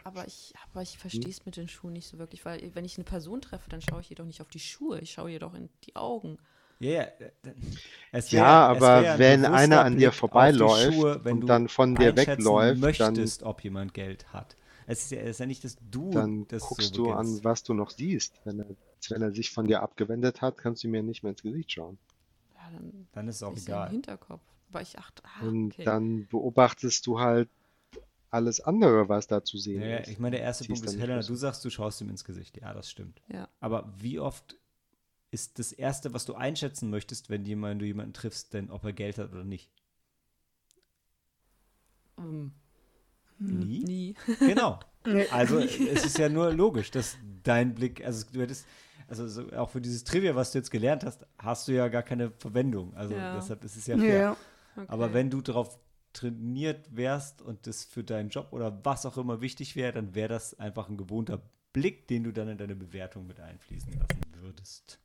Aber ich verstehe es mit den Schuhen nicht so wirklich, weil wenn ich eine Person treffe, dann schaue ich jedoch nicht auf die Schuhe, ich schaue jedoch in die Augen. Aber wenn einer an dir vorbeiläuft Schuhe, und dann von dir wegläuft, möchtest, dann ob jemand Geld hat. Es ist ja nicht, dass du dann das guckst so du an, was du noch siehst. Wenn er sich von dir abgewendet hat, kannst du mir nicht mehr ins Gesicht schauen. Ja, dann ist es auch egal. Im Hinterkopf. Aber ich achte, okay. Und dann beobachtest du halt alles andere, was da zu sehen ist. Ich meine, der erste Punkt ist, Helena, du sagst, du schaust ihm ins Gesicht. Ja, das stimmt. Ja. Aber wie oft ist das Erste, was du einschätzen möchtest, wenn du jemanden triffst, denn ob er Geld hat oder nicht? Nie? Genau. Also es ist ja nur logisch, dass dein Blick, also du hättest, also auch für dieses Trivia, was du jetzt gelernt hast, hast du ja gar keine Verwendung. Also deshalb ist es ja fair. Ja. Okay. Aber wenn du darauf trainiert wärst und das für deinen Job oder was auch immer wichtig wäre, dann wäre das einfach ein gewohnter Blick, den du dann in deine Bewertung mit einfließen lassen würdest.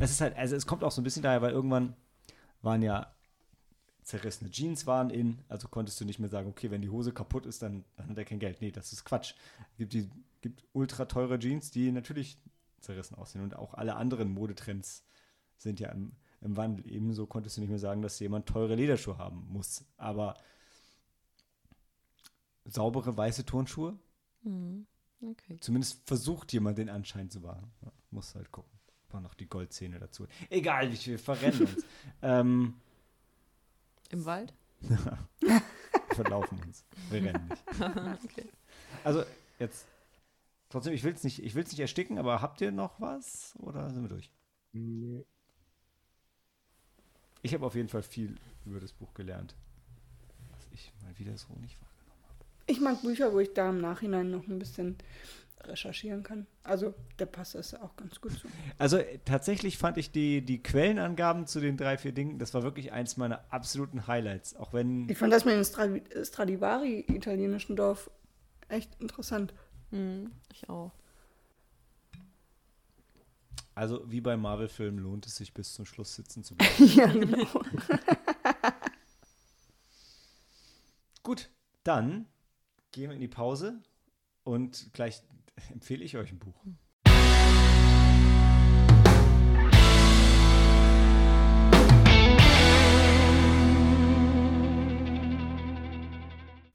Es ist halt, also es kommt auch so ein bisschen daher, weil irgendwann waren ja zerrissene Jeans waren in, also konntest du nicht mehr sagen, okay, wenn die Hose kaputt ist, dann hat er kein Geld. Nee, das ist Quatsch. Es gibt ultra teure Jeans, die natürlich zerrissen aussehen, und auch alle anderen Modetrends sind ja im Wandel. Ebenso konntest du nicht mehr sagen, dass jemand teure Lederschuhe haben muss. Aber saubere weiße Turnschuhe? Okay. Zumindest versucht jemand, den Anschein zu wahren. Ja, muss halt gucken. War noch die Goldzähne dazu. Egal, wir verrennen uns. Im Wald? Wir verlaufen uns. Wir rennen nicht. Okay. Also jetzt, trotzdem, ich will es nicht ersticken, aber habt ihr noch was? Oder sind wir durch? Nee. Ich habe auf jeden Fall viel über das Buch gelernt, was ich mal wieder so nicht wahrgenommen habe. Ich mag Bücher, wo ich da im Nachhinein noch ein bisschen recherchieren kann. Also der passt das auch ganz gut zu. Also tatsächlich fand ich die Quellenangaben zu den 3, 4 Dingen, das war wirklich eins meiner absoluten Highlights. Auch wenn ich fand das mit dem Stradivari italienischen Dorf echt interessant. Ich auch. Also wie bei Marvel-Filmen lohnt es sich, bis zum Schluss sitzen zu bleiben. Ja, genau. Gut, dann gehen wir in die Pause und gleich empfehle ich euch ein Buch.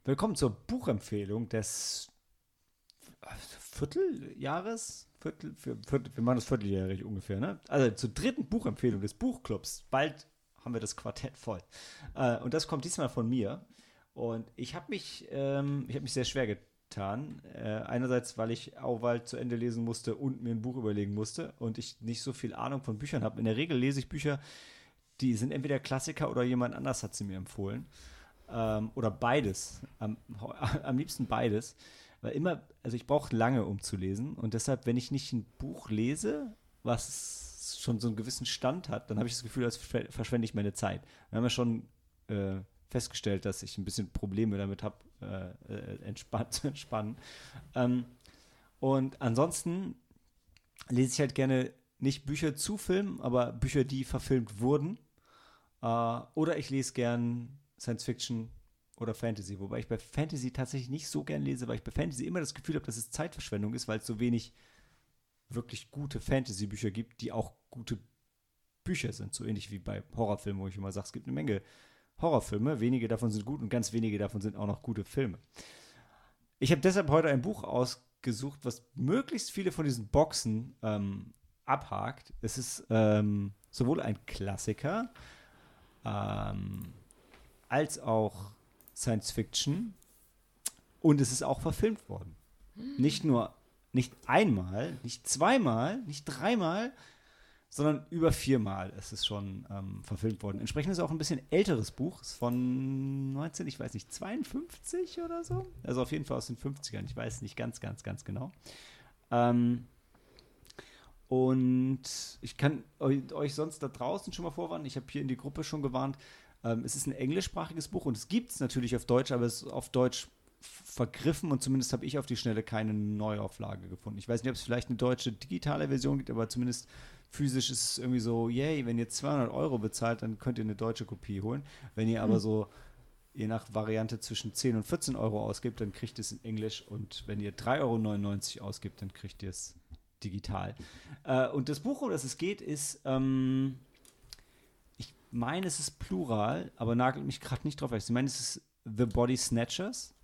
Willkommen zur Buchempfehlung des Vierteljahres. Wir machen das vierteljährig ungefähr, ne? Also zur dritten Buchempfehlung des Buchclubs. Bald haben wir das Quartett voll. Und das kommt diesmal von mir. Und ich habe mich sehr schwer getan. Einerseits, weil ich Auwald zu Ende lesen musste und mir ein Buch überlegen musste und ich nicht so viel Ahnung von Büchern habe. In der Regel lese ich Bücher, die sind entweder Klassiker oder jemand anders hat sie mir empfohlen. Oder beides. Am liebsten beides. Weil immer, also ich brauche lange, um zu lesen, und deshalb, wenn ich nicht ein Buch lese, was schon so einen gewissen Stand hat, dann habe ich das Gefühl, als verschwende ich meine Zeit. Wir haben ja schon festgestellt, dass ich ein bisschen Probleme damit habe, entspannen. Und ansonsten lese ich halt gerne nicht Bücher zu Filmen, aber Bücher, die verfilmt wurden. Oder ich lese gern Science-Fiction oder Fantasy, wobei ich bei Fantasy tatsächlich nicht so gern lese, weil ich bei Fantasy immer das Gefühl habe, dass es Zeitverschwendung ist, weil es so wenig wirklich gute Fantasy-Bücher gibt, die auch gute Bücher sind. So ähnlich wie bei Horrorfilmen, wo ich immer sage, es gibt eine Menge Horrorfilme, wenige davon sind gut und ganz wenige davon sind auch noch gute Filme. Ich habe deshalb heute ein Buch ausgesucht, was möglichst viele von diesen Boxen abhakt. Es ist sowohl ein Klassiker als auch Science Fiction, und es ist auch verfilmt worden. Nicht einmal, nicht zweimal, nicht dreimal, sondern über 4-mal ist es schon verfilmt worden. Entsprechend ist auch ein bisschen älteres Buch, ist von 1952 oder so. Also auf jeden Fall aus den 50ern, ich weiß nicht ganz genau. Und ich kann euch sonst da draußen schon mal vorwarnen, ich habe hier in die Gruppe schon gewarnt, es ist ein englischsprachiges Buch und es gibt es natürlich auf Deutsch, aber es ist auf Deutsch vergriffen, und zumindest habe ich auf die Schnelle keine Neuauflage gefunden. Ich weiß nicht, ob es vielleicht eine deutsche digitale Version gibt, aber zumindest physisch ist es irgendwie so, yay, wenn ihr 200 € bezahlt, dann könnt ihr eine deutsche Kopie holen. Wenn ihr aber so, je nach Variante, zwischen 10 und 14 € ausgibt, dann kriegt ihr es in Englisch, und wenn ihr 3,99 € ausgibt, dann kriegt ihr es digital. Und das Buch, um das es geht, ist meines ist Plural, aber nagelt mich gerade nicht drauf fest. Ich meine, es ist The Body Snatchers.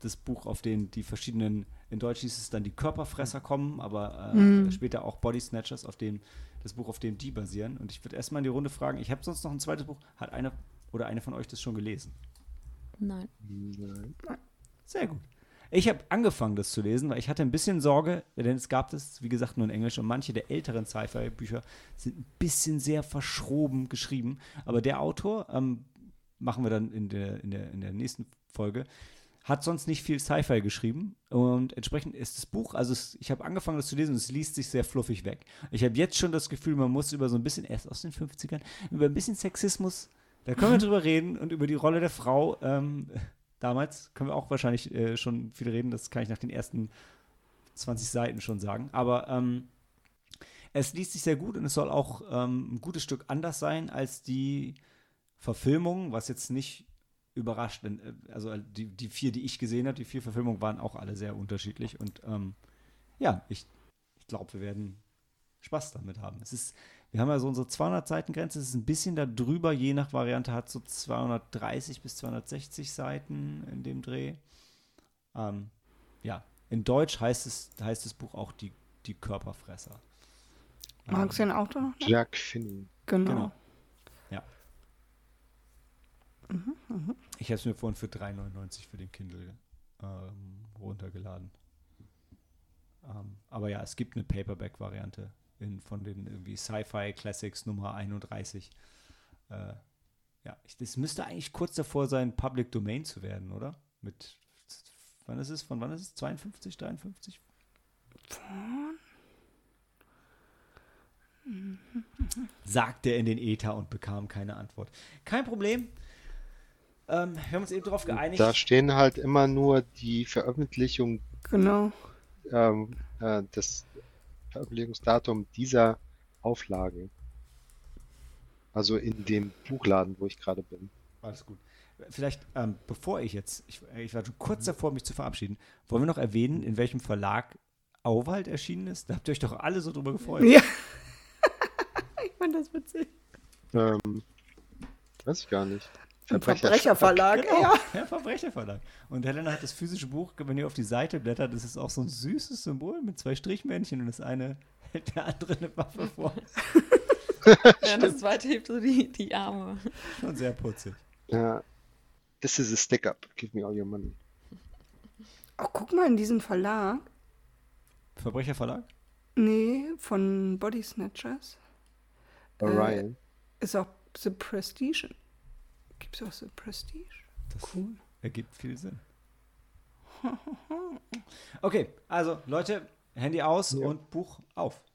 Das Buch, auf dem die verschiedenen, in Deutsch hieß es dann die Körperfresser kommen, aber später auch Body Snatchers, auf dem die basieren. Und ich würde erstmal in die Runde fragen, ich habe sonst noch ein zweites Buch. Hat eine von euch das schon gelesen? Nein. Sehr gut. Ich habe angefangen, das zu lesen, weil ich hatte ein bisschen Sorge, denn es gab das, wie gesagt, nur in Englisch und manche der älteren Sci-Fi-Bücher sind ein bisschen sehr verschroben geschrieben. Aber der Autor, machen wir dann in der nächsten Folge, hat sonst nicht viel Sci-Fi geschrieben und entsprechend ist das Buch, ich habe angefangen, das zu lesen und es liest sich sehr fluffig weg. Ich habe jetzt schon das Gefühl, man muss über so ein bisschen, erst aus den 50ern, über ein bisschen Sexismus, da können wir drüber reden und über die Rolle der Frau, damals können wir auch wahrscheinlich schon viel reden, das kann ich nach den ersten 20 Seiten schon sagen, aber es liest sich sehr gut und es soll auch ein gutes Stück anders sein als die Verfilmung, was jetzt nicht überrascht, also die vier, die ich gesehen habe, die vier Verfilmungen waren auch alle sehr unterschiedlich und ich glaube, wir werden Spaß damit haben. Wir haben ja so unsere 200-Seiten-Grenze, es ist ein bisschen da drüber, je nach Variante hat so 230 bis 260 Seiten in dem Dreh. In Deutsch heißt das Buch auch die Körperfresser. Magst du den Autor noch? Jack Finney. Genau. Ja. Mhm, mh. Ich habe es mir vorhin für 3,99 für den Kindle runtergeladen. Aber ja, es gibt eine Paperback-Variante von den irgendwie Sci-Fi-Classics Nummer 31. Das müsste eigentlich kurz davor sein, Public Domain zu werden, oder? Von wann ist es? 52, 53? Sagt er in den Äther und bekam keine Antwort. Kein Problem. Wir haben uns eben darauf geeinigt. Da stehen halt immer nur die Veröffentlichung. Genau. Das Veröffentlichungsdatum dieser Auflage. Also in dem Buchladen, wo ich gerade bin. Alles gut. Vielleicht, bevor ich war schon kurz davor, mich zu verabschieden, wollen wir noch erwähnen, in welchem Verlag Auwald erschienen ist? Da habt ihr euch doch alle so drüber gefreut. Ja. Ich fand das witzig. Weiß ich gar nicht. Verbrecher Verlag. Genau, ja. Der Verbrecher Verlag. Und Helena hat das physische Buch, wenn ihr auf die Seite blättert, das ist auch so ein süßes Symbol mit zwei Strichmännchen und das eine hält der andere eine Waffe vor. Ja, das zweite hebt so die Arme. Schon sehr putzig. Ja. This is a stick-up. Give me all your money. Oh, guck mal in diesem Verlag. Verbrecher Verlag? Nee, von Body Snatchers. Orion. Ist auch The Prestige. Gibt es auch so Prestige? Das cool. Ergibt viel Sinn. Okay, also Leute, Handy aus und Buch auf.